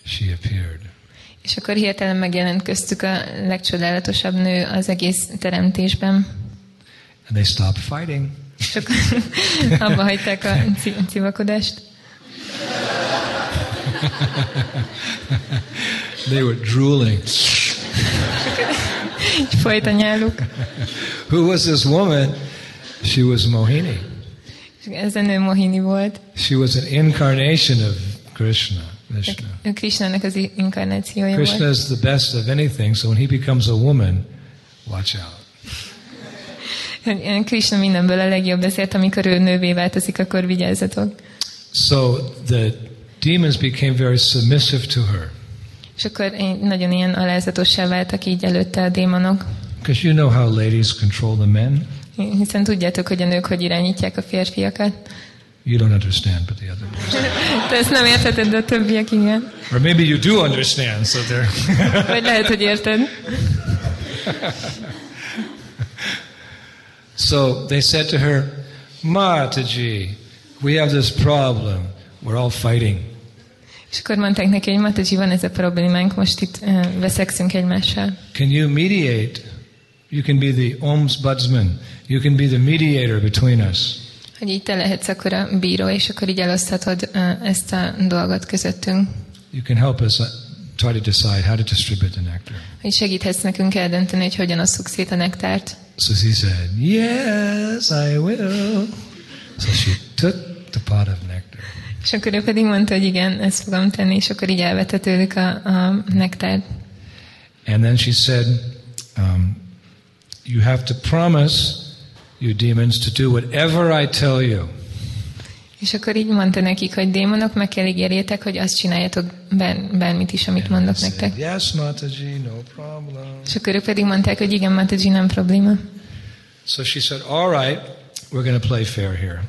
she appeared. És akkor hirtelen megjelent köztük a legcsodálatosabb nő az egész teremtésben. And they stopped fighting. És akkor abba hagyták a civakodást. They were drooling. Folyt a nyáluk. Who was this woman? She was Mohini. Ez a nő Mohini volt. She was an incarnation of Krishna. Krishna. Krishnának az inkarnációja volt. Krishna is the best of anything, so when he becomes a woman, watch out. Krishna mindenből a legjobb, ezért amikor ő nővé változik, akkor vigyázzatok. So the demons became very submissive to her. És akkor nagyon ilyen alázatossá váltak így előtte a démonok. Because you know how ladies control the men. Hiszen tudjátok, hogy a nők hogy irányítják a férfiakat. You don't understand, but the other person. Te ezt nem érted, de a többiek igen. Or maybe you do understand, so there. Vagy lehet, hogy érted. So they said to her, Mataji, we have this problem. We're all fighting. És akkor mondták neki, hogy Mataji, van ez a problémánk, most itt uh, veszekszünk egymással. Can you mediate? You can be the ombudsman. You can be the mediator between us. Hogy így te lehetsz akkor a bíró, és akkor így eloszthatod uh, ezt a dolgot közöttünk. You can help us try to decide how to distribute the nectar. Hogy segíthetsz nekünk eldönteni, hogy hogyan osszuk szét a nektárt. So she said, yes, I will. So she took the pot of nectar. És akkor ő pedig mondta, hogy igen, ezt fogom tenni, és akkor így elvette tőlük a, a nektárt. And then she said, um, you have to promise you demons to do whatever I tell you. És akkor így mondta nekik, hogy démonok, meg kell ígérjétek, hogy azt csináljátok bármit is, amit mondok nektek. Yes, Mataji, no problem. És akkor ők pedig mondták, hogy igen, Mataji, nem probléma. So she said, all right, we're going to play fair here.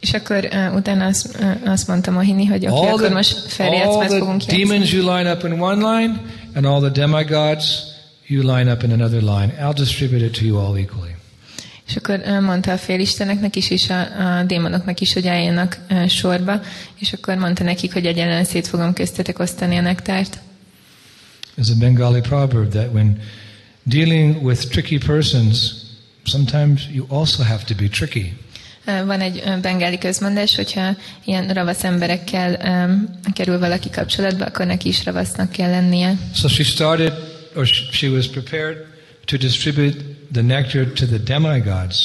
És akkor uh, utána azt, uh, azt mondtam a Hini, hogy oké, akkor most feljátssz, mert fogunk játszani. All the demons you line up in one line, and all the demigods you line up in another line. I'll distribute it to you all equally. És akkor mondta a félisteneknek is, és a, a démonoknak is, hogy álljanak e, sorba, és akkor mondta nekik, hogy egyenlően szét fogom köztetek osztani a nektárt. There's a Bengali proverb that when dealing with tricky persons, sometimes you also have to be tricky. Van egy bengáli közmondás, hogyha ilyen ravasz emberekkel um, kerül valaki kapcsolatba, akkor neki is ravasznak kell lennie. So she started, or she was prepared to distribute the nectar to the demigods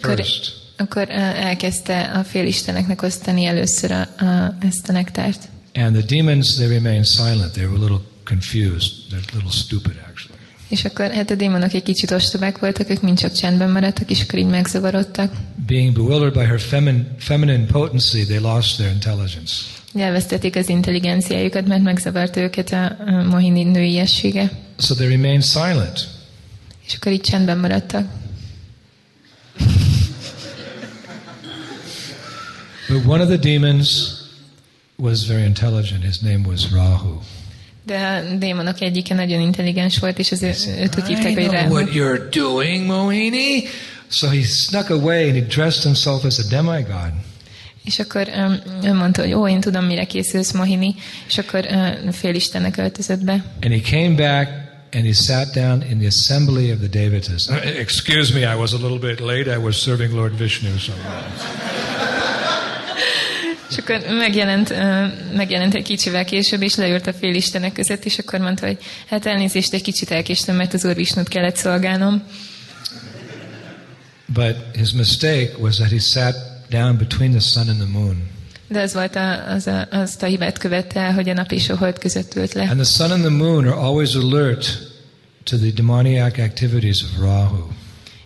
first. Akkor elkezdte a félisteneknek osztani először a, a, ezt a nektárt. And the demons, they remained silent. They were a little confused. They're a little stupid actually. És akkor hát a démonok egy kicsit ostobák voltak, ők mind csak csendben maradtak, és akkor így megzavarodtak. Being bewildered by her feminine, feminine potency, they lost their intelligence. Elvesztették az intelligenciájukat, mert megzavart őket a, a Mohini nőiessége. So they remained silent. És akkor így csendben maradtak. But one of the demons was very intelligent. His name was Rahu. De a démonok egyike nagyon intelligens volt, és az őt úgy hívták, hogy Rahu. I know what you're doing, Mohini. So he snuck away and he dressed himself as a demigod. És akkor um, mondta, hogy ó, én tudom, mire készülsz, Mohini. És akkor um, félistennek öltözött be. And he came back. And he sat down in the assembly of the devatas. Excuse me, I was a little bit late. I was serving Lord Vishnu. So. És akkor megjelent, megjelent egy kicsivel később, és leült a félistenek között, és akkor mondta, hogy hát elnézést, egy kicsit elkéstem, mert az Úr Visnut kellett szolgálnom. But his mistake was that he sat down between the sun and the moon. De az volt a, az a, azt a hibát követte el, hogy a nap és a hold között ült le. And the sun and the moon are always alert to the demoniac activities of Rahu.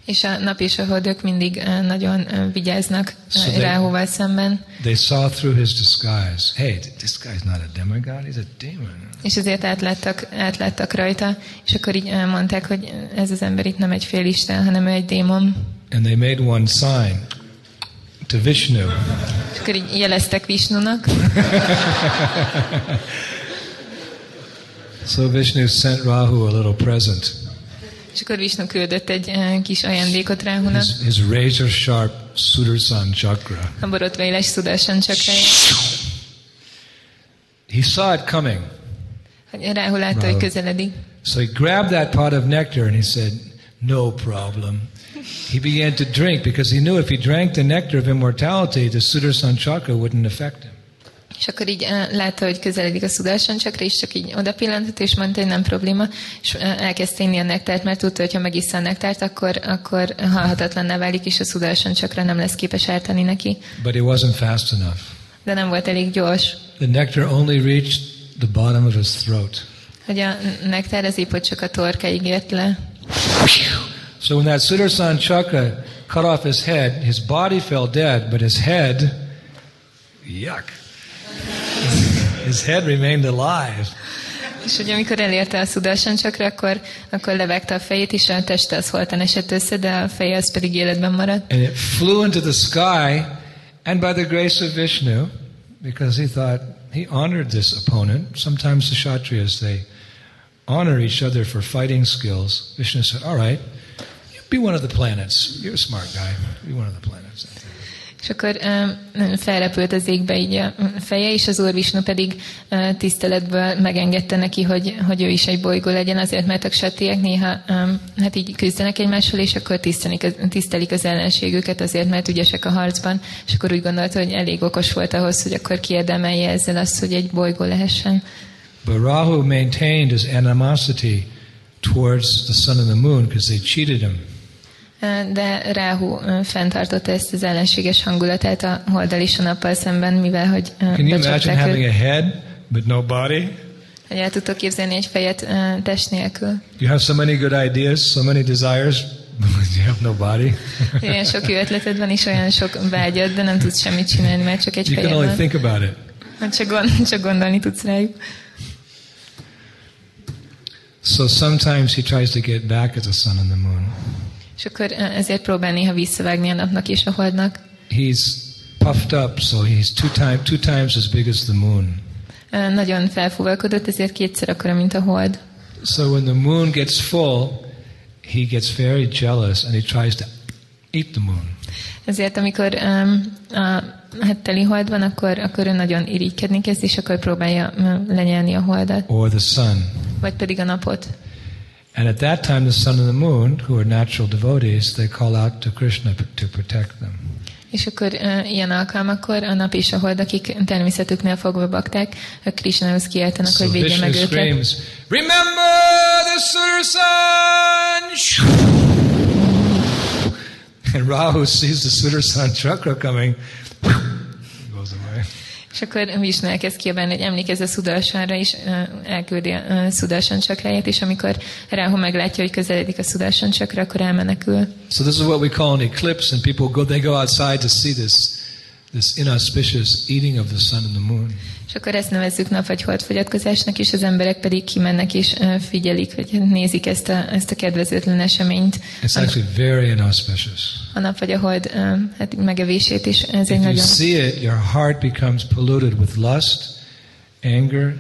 És a nap és a holdok mindig nagyon vigyáznak so Ráhúval szemben. They saw through his disguise. Hey, this guy's not a demigod, he's a demon. És ezért átláttak, átláttak rajta, és akkor így mondták, hogy ez az ember itt nem egy félisten, hanem ő egy démon. And they made one sign to Vishnu. És akkor így jeleztek Vishnunak. So Vishnu sent Rahu a little present. És akkor Vishnu küldött egy uh, kis ajándékot Ráhunak. His, his razor sharp Sudarsan chakra. A borotváéles Sudarsan chakrája. He saw it coming. Ráhu látta, hogy közeledik. So he grabbed that pot of nectar and he said, no problem. He began to drink because he knew if he drank the nectar of immortality, the Sudarsan chakra wouldn't affect him. És akkor így látta, hogy közeledik a Sudarsan chakra, és csak így oda pillantott, és mondta, hogy nem probléma, és elkezdte inni a nektárt, mert tudta, hogy ha megissza a nektárt, akkor, akkor halhatatlanná válik, és a Sudarsan chakra nem lesz képes ártani neki. But it wasn't fast enough. De nem volt elég gyors. The nectar only reached the bottom of his throat. Hogy a nektár az ipot csak a torkáig ért le. So when that Sudarshan chakra cut off his head, his body fell dead, but his head, yuck, his head remained alive. És hogy amikor elérte a Sudarshan chakra, akkor, akkor levegte a fejét, és a teste az holtan esett össze, de a feje az pedig életben maradt. And it flew into the sky, and by the grace of Vishnu, because he thought he honored this opponent. Sometimes the Kshatriyas, they honor each other for fighting skills. Vishnu said, all right, be one of the planets. You're a smart guy. Be one of the planets. És akkor um, felrepült az égbe így a feje, és az Úr Vishnu pedig uh, tiszteletből megengedte neki, hogy, hogy ő is egy bolygó legyen, azért, mert a kshatriák néha um, hát így küzdenek egymással, és akkor tisztelik az ellenségüket azért, mert ügyesek a harcban, és akkor úgy gondolta, hogy elég okos volt ahhoz, hogy akkor kiérdemelje ezzel azt, hogy egy bolygó lehessen. But Rahu maintained his animosity towards the sun and the moon because they cheated him. De Ráhu fenntartotta ezt az ellenséges hangulatát a holddal és a nappal szemben, mivel hogy becsapták őt. Hogy el tudtok képzelni egy fejet uh, test nélkül. You have so many good ideas, so many desires, but you have no body. Olyan sok jó ötleted van, és olyan sok vágyad, de nem tudsz semmit csinálni, mert csak egy fejed van. You can only think about it. Csak, gond, csak gondolni tudsz rájuk. So sometimes he tries to get back at the sun and the moon. És akkor ezért próbál néha visszavágni a napnak és a holdnak. He's puffed up, so he's two times two times as big as the moon. Nagyon felfúvalkodott, ezért kétszer akkora, mint a hold. So when the moon gets full, he gets very jealous and he tries to eat the moon. Ezért amikor um, a hát teli hold van, akkor akkor ő nagyon irigykedni kezd, és akkor próbálja lenyelni a holdat. Or the sun. Vagy pedig a napot. And at that time, the sun and the moon, who are natural devotees, they call out to Krishna to protect them. És akkor ilyen alkalmakkor a nap és a hold, akik természetüknél fogva bakták, Krishnához kiáltanak, hogy védje meg őket. So Vishnu screams, "Remember the Sudarshan!" And Rahu sees the Sudarshan chakra coming. És akkor Vishnu elkezd kiabálni, hogy emlékezz a Sudarshanra, és elküldi a Sudarshan chakráját, és amikor Ráhu meglátja, hogy közeledik a Sudarshan chakra, akkor elmenekül. So this is what we call an eclipse, and people go, they go outside to see this, this inauspicious eating of the sun and the moon. És akkor ezt nevezzük nap vagy holdfogyatkozásnak, és az emberek pedig kimennek és figyelik, vagy nézik ezt a, ezt a kedvezőtlen eseményt. It's actually very inauspicious. A nap vagy a hold hát megevését is. Ez egy nagyon... If you see it, your heart becomes polluted with lust, anger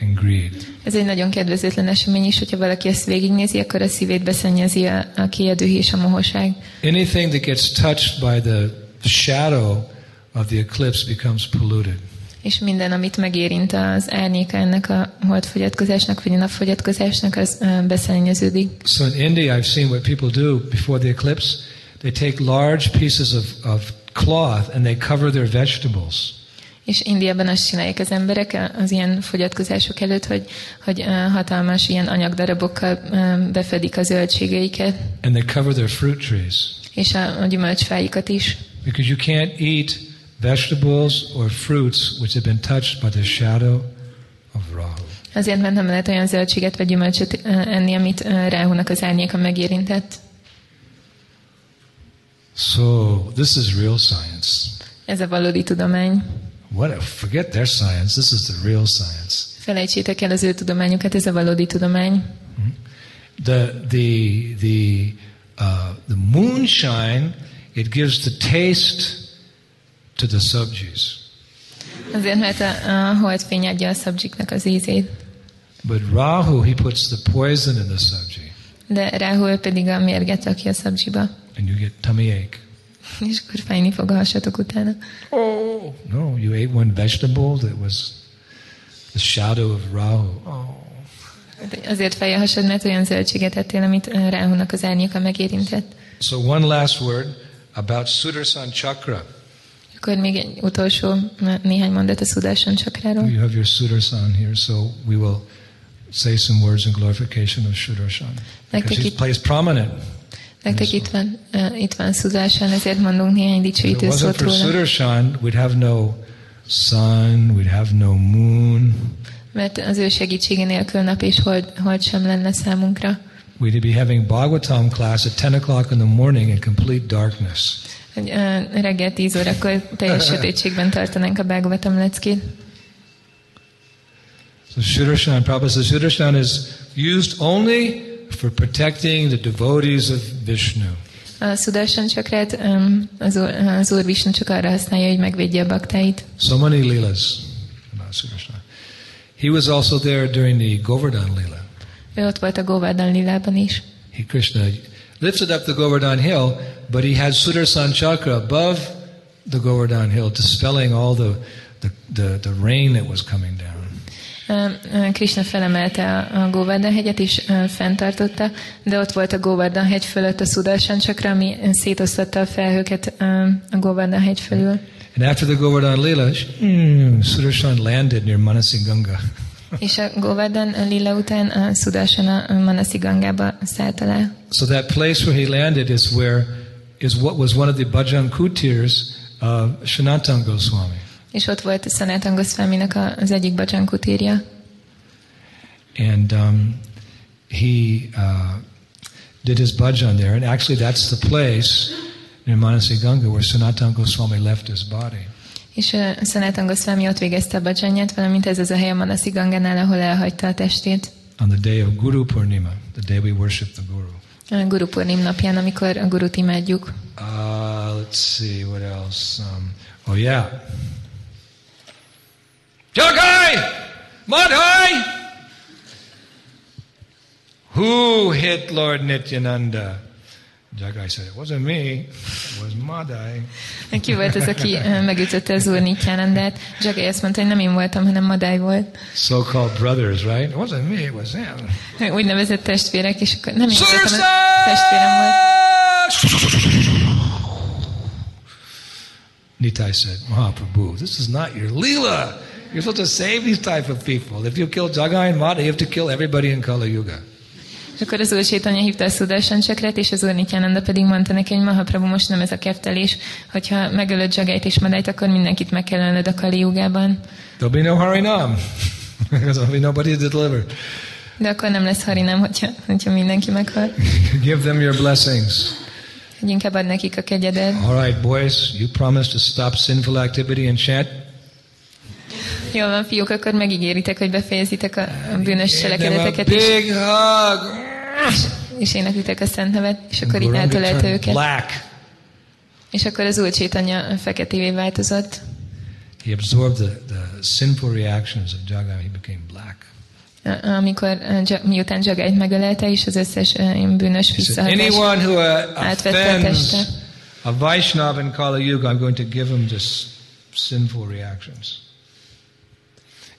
and greed. Ez egy nagyon kedvezőtlen esemény is, hogyha valaki ezt végignézi, akkor a szívét beszennyezi a, a kijedühé és a mohóság. Anything that gets touched by the shadow of the eclipse becomes polluted. És minden, amit megérint az árnyéka ennek a holdfogyatkozásnak, vagy a napfogyatkozásnak, az beszennyeződik. So in India I've seen what people do before the eclipse. They take large pieces of, of cloth and they cover their vegetables. És Indiában azt csinálják az emberek az ilyen fogyatkozások előtt, hogy, hogy hatalmas ilyen anyagdarabokkal befedik a zöldségeiket. And they cover their fruit trees. És a gyümölcsfáikat is. Because you can't eat vegetables or fruits which have been touched by the shadow of Rahu. Azért, mert nem lehet olyan zöldséget vagy gyümölcsöt enni, amit Ráhunak az árnyéka megérintett. So this is real science. Ez a valódi tudomány. What a, forget their science. This is the real science. Felejtsétek el az ő tudományukat, ez a valódi tudomány. The the the uh, the moonshine, it gives the taste to the subjis. Azért, mert a, a holdfény adja a szabjiknak az ízét. But Rahu, he puts the poison in the subji. De Rahu pedig a mérget rakja a szabjiba. And you get tummy ache. És akkor fájni fog a hasatok utána. Oh, no, you ate one vegetable that was the shadow of Rahu. Oh. Azért fáj a hasad, mert olyan zöldséget ettél, amit Rahunak az árnyéka megérintett. So one last word about Sudarshan chakra. Akkor még egy utolsó néhány mondat a Sudarshan chakráról. You have your Sudarshan here, so we will say some words in glorification of Sudarshan. Because he plays prominent. Nektek itt van, uh, itt van Sudarshan, ezért mondunk néhány dicsőítő szót róla. If it wasn't for Sudarshan, we'd have no sun, we'd have no moon. Mert az ő segítsége nélkül nap és hold, hold sem lenne számunkra. We'd be having Bhagavatam class at ten o'clock in the morning in complete darkness. Reggel tíz órakor teljes sötétségben tartanánk a Bhagavatam leckét. So Sudarshan Prabhupada says Sudarshan is used only for protecting the devotees of Vishnu. A Sudarshan csakrát az Úr Vishnu csak arra használja, hogy megvédje a baktáit. So many leelas about Sudarshan. He was also there during the Govardhan Lila. Ő ott volt a Govardhan Lilában is. He Krishna lifted up the Govardhan hill, but he had Sudarshan chakra above the Govardhan hill, dispelling all the the the, the rain that was coming down. Krishna felemelte a Govardhan hegyet és fenntartotta, de ott volt a Govardhan hegy fölött a Sudarshan csakra, ami szétosztotta a felhőket a Govardhan hegy fölül. And after the Govardhan Lila, Sudarshan landed near Manasinganga. És a Govardhan Lila után a Sudarshan a Manasigangába szállt alá. So that place where he landed is where is what was one of the bhajan kutirs of Sanatana Goswami. És ott volt Sanatana Goswaminak az egyik bhajan kutírja. And um, he uh, did his bhajan there, and actually that's the place near Manasiganga where Sanatana Goswami left his body. És uh, Sanatana Goswami ott végezte a bhajanját, valamint ez az a hely a Manasigangánál, ahol elhagyta a testét. On the day of Guru Purnima, the day we worship the Guru. A Guru Purnim napján, amikor a Gurut imádjuk. Uh, let's see what else. Um, oh yeah. Jagai! Madhai! Who hit Lord Nityananda? Jagai said, it wasn't me, it was Madhai. Ki volt az, aki megütötte az Úr Nityanandát? Jagai azt mondta, hogy nem én voltam, hanem Madhai volt. So-called brothers, right? It wasn't me, it was him. Úgynevezett testvérek, és akkor nem én voltam, hanem testvérem volt. Nitai said, Mahaprabhu, this is not your Leela. You're supposed to save these type of people. If you kill Jagai and Madhai, you have to kill everybody in Kali Yuga. Akkor az Úr Csétanya hívta a Sudarshan csakrát, és az Úr Nityananda pedig mondta neki, hogy Mahaprabhu, most nem ez a keftelés, hogyha megölöd Jagait és Madhait, akkor mindenkit meg kell ölnöd a Kali Yugában. There'll be no Harinam. There'll be nobody to deliver. De akkor nem lesz Harinam, hogyha, hogyha mindenki meghal. Give them your blessings. Hogy inkább ad nekik a kegyedet. All right, boys, you promise to stop sinful activity and chant. Jól van, fiúk, akkor megígéritek, hogy befejezitek a bűnös cselekedeteket is. És éneklitek a Szent Nevet, és akkor így átölelte őket. És akkor az Úr Csétanya feketévé változott. He absorbed the, the sinful reactions of Jagai, he became black. Amikor miután Jagait megölelte, és az összes bűnös visszahatást átvette a teste. A Vaishnav in Kali Yuga, I'm going to give him this sinful reactions.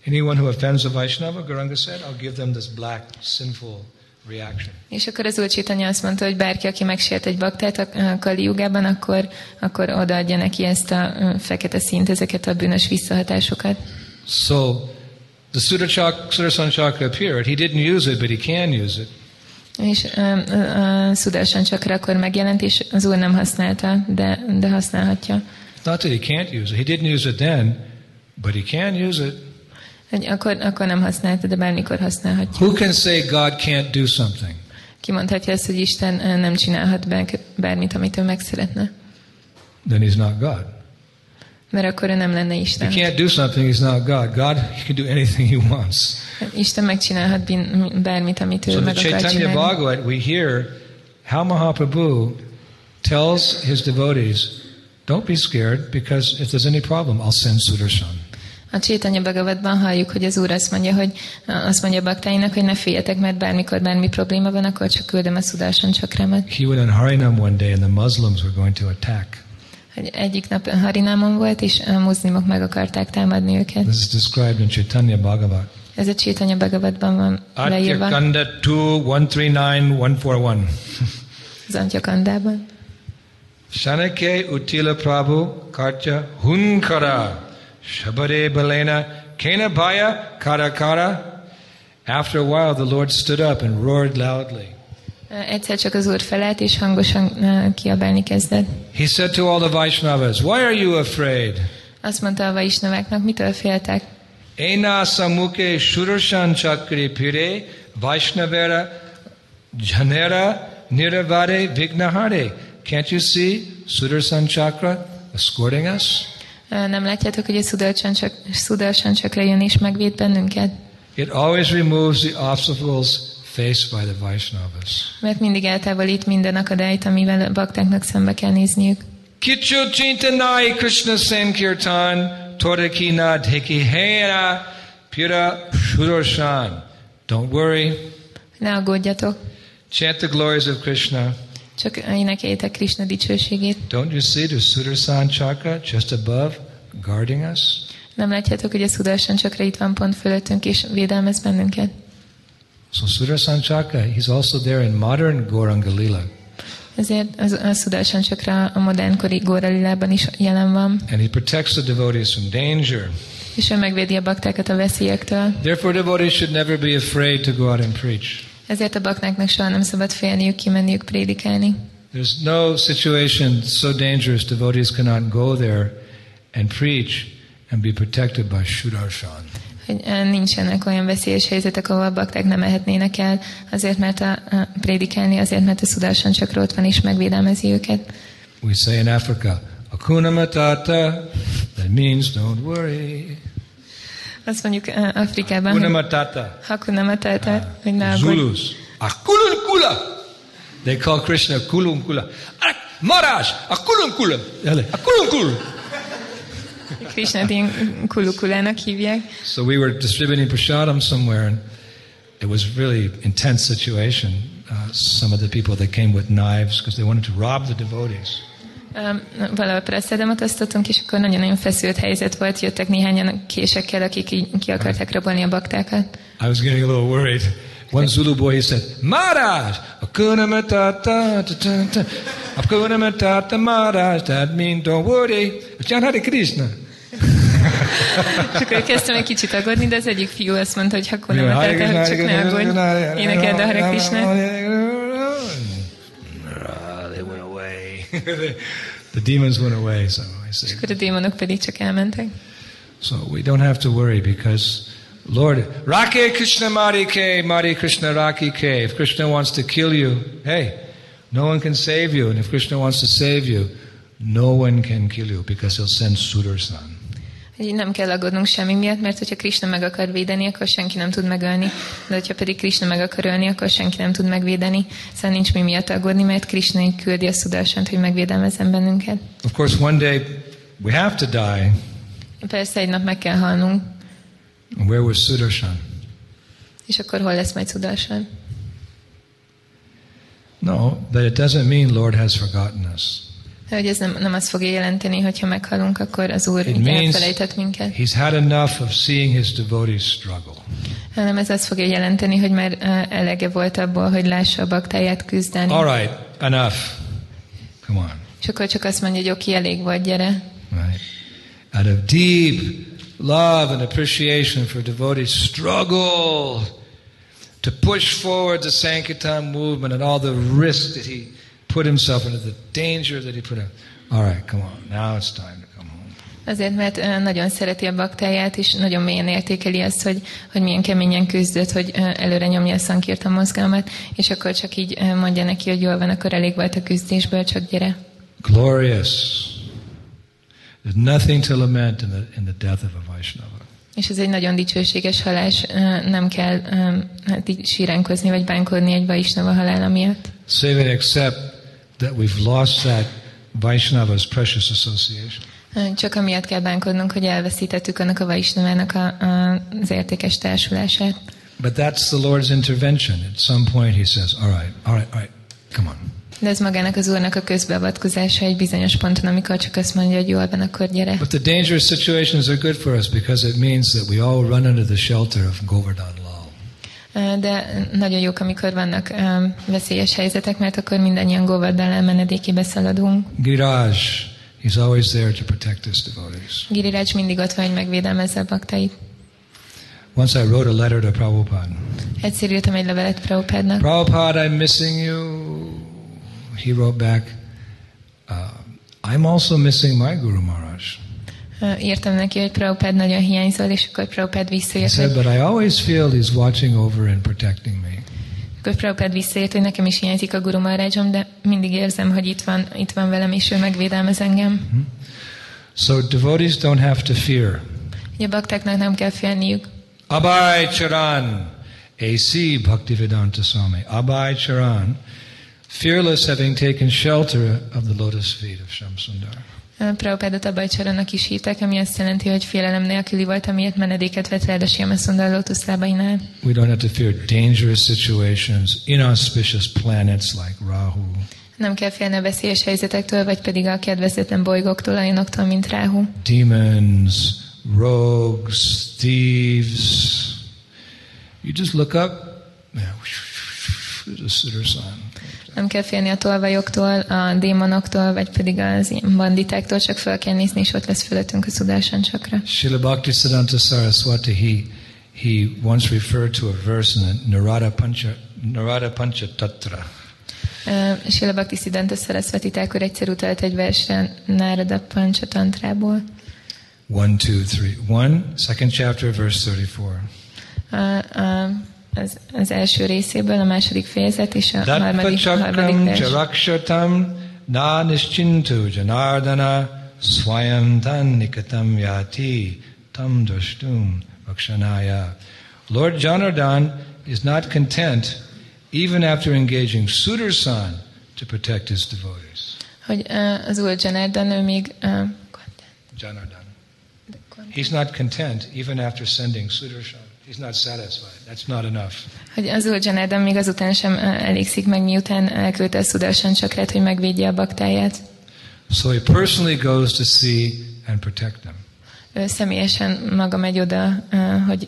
Anyone who offends a Vaishnava, Gauranga said, I'll give them this black, sinful reaction. És akkor az Úr Csétanya azt mondta, hogy bárki, aki megsért egy baktát a Kali Yugában, akkor, akkor odaadja neki ezt a fekete színt, ezeket a bűnös visszahatásokat. So, the Sudarshan chakra appeared. He didn't use it, but he can use it. És a Sudarshan chakra akkor megjelent, és az Úr nem használta, de, de használhatja. It's not that he can't use it. He didn't use it then, but he can use it. Akkor, akkor nem használta, de bármikor használhatja. Who can say God can't do something? Ki mondhatja ezt, hogy Isten nem csinálhat bármit, amit ő megszeretne? Then he's not God. Mert akkor ő nem lenne Isten. He can't do something, he's not God. God, he can do anything he wants. Isten megcsinálhat bármit, amit ő so meg akar csinálni. So in Chaitanya Bhagavat we hear how Mahaprabhu tells his devotees, don't be scared, because if there's any problem, I'll send Sudarshan. A Chaitanya Bhagavatban halljuk, hogy az Úr azt mondja, hogy azt mondja a baktáinak, hogy ne féljetek, mert bármikor bármi probléma van, akkor csak küldöm a Sudarshan csakramat. He went on Harinam one day and the Muslims were going to attack. Egyik nap Harinamon volt, és a muzlimok meg akarták támadni őket. This is described in Chaitanya Bhagavat. Ez a Chaitanya Bhagavatban van leírva. Antyakanda two one three nine one four one. Az Antyakandában. Sanake Utila Prabhu Kartya Hunkara. Shabare Balena, Kenabaya, Karakara. After a while, the Lord stood up and roared loudly. Egyszer csak az Úr felállt, és hangosan kiabálni kezdett. He said to all the Vaishnavas, why are you afraid? Azt mondta a Vaisnaváknak, mitől féltek? Éna samuke surushan chakri pire Vaishnavera jhanera niravare vignahare. Can't you see Sudarshan Chakra escorting us? Nem látjátok, hogy a Sudarshan Chakra jön és megvéd bennünket? It always removes the obstacles faced by the Vaishnavas. Mert mindig eltávolít minden akadályt, amivel a baktáknak szembe kell nézniük. Kichu chintanai Krishna sankirtan torakina dhikihena pira Sudarshan. Don't worry. Ne aggódjatok. Chant the glories of Krishna. Csak énekeljétek Krishna dicsőségét. Don't you see the Sudarshan Chakra just above guarding us? Nem látjátok, hogy a Sudarshan Chakra itt van pont fölöttünk és védelmez bennünket? So Sudarshan Chakra is also there in modern Gauranga Lila. Ezért a Sudarshan Chakra a modernkori Gauranga Lilában is jelen van. And he protects the devotees from danger. És ő megvédi a baktákat a veszélyektől. Therefore devotees should never be afraid to go out and preach. Ezért a baktáknak soha nem szabad félniük, kimenniük prédikálni. There's no situation so dangerous devotees cannot go there and preach and be protected by Sudarshan. Nincsenek olyan veszélyes helyzetek, ahol a bakták nem mehetnének el, azért mert a, a prédikálni, azért mert a Sudarshan Chakra ott van és megvédelmezi őket. We say in Africa, Hakuna Matata, that means don't worry. Azt mondjuk uh, Afrikában. Hakuna Matata. Hakuna Matata. Ah, hogy ne aggódj. Zulus. A kulunkula. They call Krishna kulunkula. Marás. A kulunkula. A kulunkula. Krishna kulunkulának hívják. So we were distributing prasadam somewhere and it was really intense situation. Uh, some of the people that came with knives because they wanted to rob the devotees. Um, valahol prasadamot osztottunk, és akkor nagyon-nagyon feszült helyzet volt, jöttek néhányan késekkel, akik így ki akarták rabolni a baktákat. I was getting a little worried. One Zulu boy, he said, Maharaj, Hakuna Matata, Hakuna Matata, Maharaj, that means don't worry, Jai Hare Krishna. És akkor kezdtem egy kicsit aggódni, de az egyik fiú azt mondta, hogy Hakuna Matata, csak ne aggódj, énekeld a Hare Krishnát. The demons went away, so I say. Akkor a démonok pedig csak elmentek. So we don't have to worry because Lord, Rake Krishna Marike, Mari Krishna Rakike. If Krishna wants to kill you, hey, no one can save you, and if Krishna wants to save you, no one can kill you because he'll send Sudarshan. Nem kell aggódnunk semmi miatt, mert hogyha Krishna meg akar védeni, akkor senki nem tud megölni. De hogyha pedig Krishna meg akar ölni, akkor senki nem tud megvédeni. Szóval nincs mi miatt aggódni, mert Krishna küldi a Sudarshan, hogy megvédelmezzen bennünket. Of course, one day we have to die. Persze egy nap meg kell halnunk. And where was Sudarshan? És akkor hol lesz majd Sudarshan? No, but it doesn't mean Lord has forgotten us. Hogy ez nem, nem azt fogja jelenteni, hogyha meghalunk, akkor az Úr elfelejtett minket. He's had enough of seeing his devotees struggle. Hanem ez azt fogja jelenteni, hogy már uh, elege volt abból, hogy lássa a baktáját küzdeni. All right, enough. Come on. És akkor csak azt mondja, hogy oké, elég volt, gyere. Right. Out of deep love and appreciation for devotees struggle to push forward the Sankirtan movement and all the risk that he put himself into the danger that he put him. All right, come on. Now it's time to come home. Azért, mert uh, nagyon szereti a baktáját, és nagyon mélyen értékeli azt, hogy, hogy milyen keményen küzdött, hogy uh, előre nyomja a Sankirtan mozgalmat, és akkor csak így uh, mondja neki, hogy jól van, akkor elég volt a küzdésből, csak gyere. Glorious. There's nothing to lament in the, in the death of a Vaishnava. És ez egy nagyon dicsőséges halás, nem kell um, hát síránkozni vagy bánkodni egy Vaishnava halála miatt. Save and accept that we've lost that Vaishnava's precious association. Csak amiatt kell bánkodnunk, hogy elveszítettük annak a Vaishnavának a, a, az értékes társulását. But that's the Lord's intervention. At some point he says, all right, all right, all right, come on. De ez magának az Úrnak a közbeavatkozása egy bizonyos ponton, amikor csak azt mondja, hogy jól van, akkor gyere. But the dangerous situations are good for us because it means that we all run under the shelter of Govardhan Lal. De nagyon jók, amikor vannak um, veszélyes helyzetek, mert akkor mindannyian Govardhan elmenedékébe szaladunk. Giriraj, he's always there to protect his devotees. Giriraj mindig ott van, hogy megvédelmezze a baktáit. Once I wrote a letter to Prabhupada. Egyszer írtam egy levelet Prabhupádnak. Prabhupada, I'm missing you. He wrote back, uh, I'm also missing my Guru Maharaj. írtam neki, hogy Prabhupád nagyon hiányzol, és akkor Prabhupád visszaért. He said, but I always feel he's watching over and protecting me. Akkor Prabhupád visszaért, hogy nekem is hiányzik a Guru Mahārājom, de mindig érzem, hogy itt van, itt van velem, és ő megvédelmez engem. So devotees don't have to fear. A baktáknak nem kell félniük. Abhay Charan, A C Bhaktivedanta Swami, Abhay Charan, fearless having taken shelter of the lotus feet of Shamsundar. Prabhupádot Abhay Charannak is hívták, ami azt jelenti, hogy félelem nélküli volt, amiért menedéket vett rá a Shamsundar lótuszlábainál. We don't have to fear dangerous situations, inauspicious planets like Rahu. Nem kell félni a veszélyes helyzetektől, vagy pedig a kedvezőtlen bolygóktól, olyanoktól, mint Rahu. Demons, rogues, thieves. You just look up. Nem kell félni a tolvajoktól, a démonoktól, vagy pedig az banditáktól, csak fel kell nézni, és ott lesz fölöttünk a Sudarshan Chakra. Śrīla Bhaktisiddhanta Saraswati, he, he once referred to a verse in Narada Pancha, Narada Pancha Tatra. Uh, Śrīla Bhaktisiddhanta Saraswati Thakur egyszer utalt egy versre Narada Pancha Tantrából. One, two, three. One, second chapter, verse thirty-four. Uh, uh, az, az első részéből, a második fejezet és a harmadik, harmadik vers. Charakshatam na nischintu janardana swayam tan nikatam yati tam drashtum rakshanaya. Lord Janardan is not content even after engaging Sudarsan to protect his devotees. Hogy uh, az Úr Janardan, ő még uh, Janardan. He's not content even after sending Sudarshan. He's not satisfied. That's not enough. Hogy az Úr Janardan még azután sem elégszik meg, miután elküldte a Sudarshan Chakrát, hogy megvédje a baktáját. So he personally goes to see and protect them. Ő személyesen maga megy oda, hogy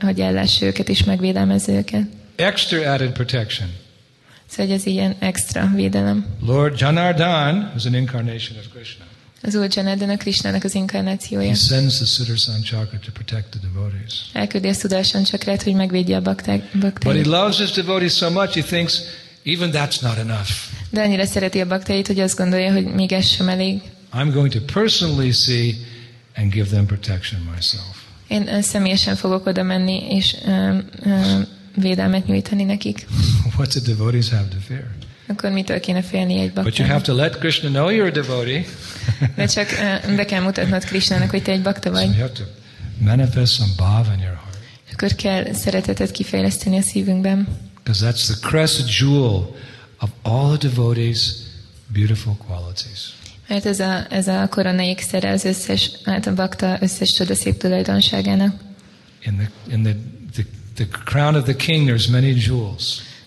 hogy ellássa őket és megvédelmezze őket. Extra added protection. Szóval ez ilyen extra védelem. Lord Janardan is an incarnation of Krishna. Az Úr Janardan a Krishnának az inkarnációja. He sends the Sudarshan Chakra to protect the devotees. Elküldi a Sudarshan Chakrát, hogy megvédje a bakták. But he loves his devotees so much, he thinks even that's not enough. De annyira szereti a baktáit, hogy azt gondolja, hogy még ez sem elég. I'm going to personally see and give them protection myself. Én személyesen fogok oda menni és um, um, védelmet nyújtani nekik. What do devotees have to fear? Akkor mitől kéne félni egy baktának? But you have to let Krishna know you're a devotee. De csak uh, be kell mutatnod Krishnának, hogy te egy bakta vagy. So you have to manifest some bhava in your heart. Akkor kell szeretetet kifejleszteni a szívünkben. Because that's the crest jewel of all the devotees' beautiful qualities. Mert ez a ez a korona ékszere az összes, hát a bakta összes csodaszép tulajdonságának. In the in the, the the crown of the king there's many jewels.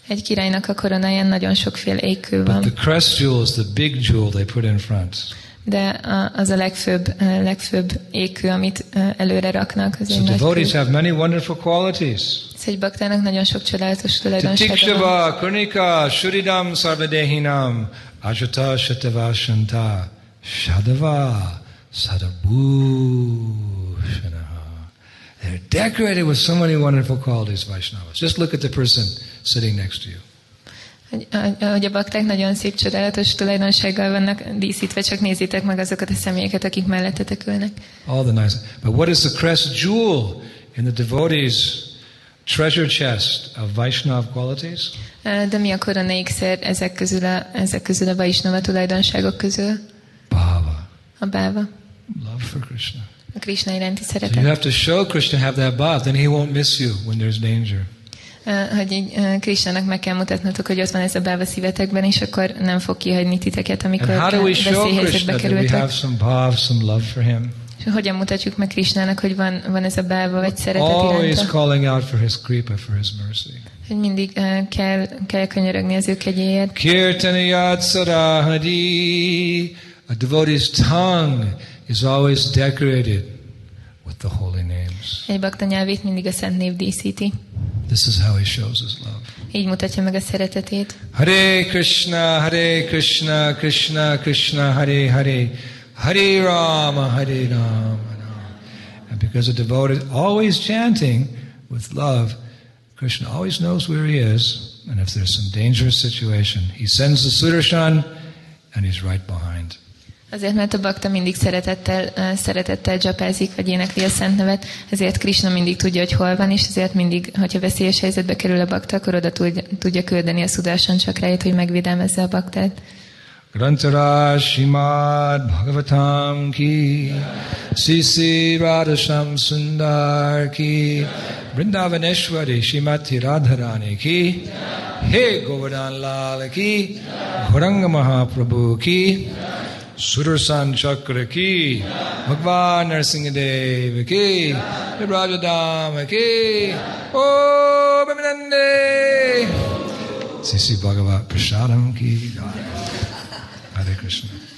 Egy királynak a koronáján nagyon sokféle ékkő van. But the crest jewel is the big jewel they put in front. De a, az a legfőbb, legfőbb ékkő, amit előre raknak. So devotees have many wonderful qualities. Egy baktának nagyon sok csodálatos tulajdonsága van. Tikshava, Kurnika, Shuridam, Sarvadehinam, Ajata, Shatava, Shanta, Shadava, Sadabhushana. They're decorated with so many wonderful qualities, Vaishnavas. Just look at the person sitting next to you. Hogy a bakták nagyon szép, csodálatos tulajdonsággal vannak díszítve, csak nézzétek meg azokat a személyeket, akik mellettetek ülnek. All the nice. But what is the crest jewel in the devotee's treasure chest of Vaishnav qualities? De mi a korona ékszer ezek közül a ezek közül a Vaishnava tulajdonságok közül? Bhava. A bhava. Love for Krishna. A Krishna iránti szeretet. So you have to show Krishna have that bhava, then he won't miss you when there's danger. Hogy Krishnának meg kell mutatnotok, hogy ott van ez a bhava szívetekben, és akkor nem fog kihagyni titeket, amikor veszélyhelyzetbe kerültök. Hogyan mutatjuk meg Krishnának, hogy van, van ez a bhava vagy szeretet iránta? Hogy mindig uh, kell, kell könyörögni az ő kegyéért. Kirtaniyat sarahadi, a devotee's tongue is always decorated with the holy names. Egy bakta nyelvét mindig a szent név díszíti. This is how he shows his love. Így mutatja meg a szeretetét. Hare Krishna, Hare Krishna, Krishna Krishna, Hare Hare, Hare Rama, Hare Rama. And because a devotee is always chanting with love, Krishna always knows where he is, and if there's some dangerous situation, he sends the Sudarshan, and he's right behind. Azért, mert a bakta mindig szeretettel, szeretettel dzsapázik, vagy énekli a szent nevet, ezért Krisna mindig tudja, hogy hol van, és ezért mindig, hogyha veszélyes helyzetbe kerül a bakta, akkor oda tudja küldeni a Sudarshan csakráját, hogy megvédelmezze a baktát. Grantara Srimad Bhagavatam ki, Sisi Radhasham Sundar ki, Vrindavaneshwari Srimati Radharani ki, He Govardhan Lal ki, Gauranga Mahaprabhu ki, Sudarsan Chakra ki, Bhagwan Narsingadev ki, Vibrajadama ki, Om Abhinande, Sisi Bhagavat Prasadam ki. Hare Krishna.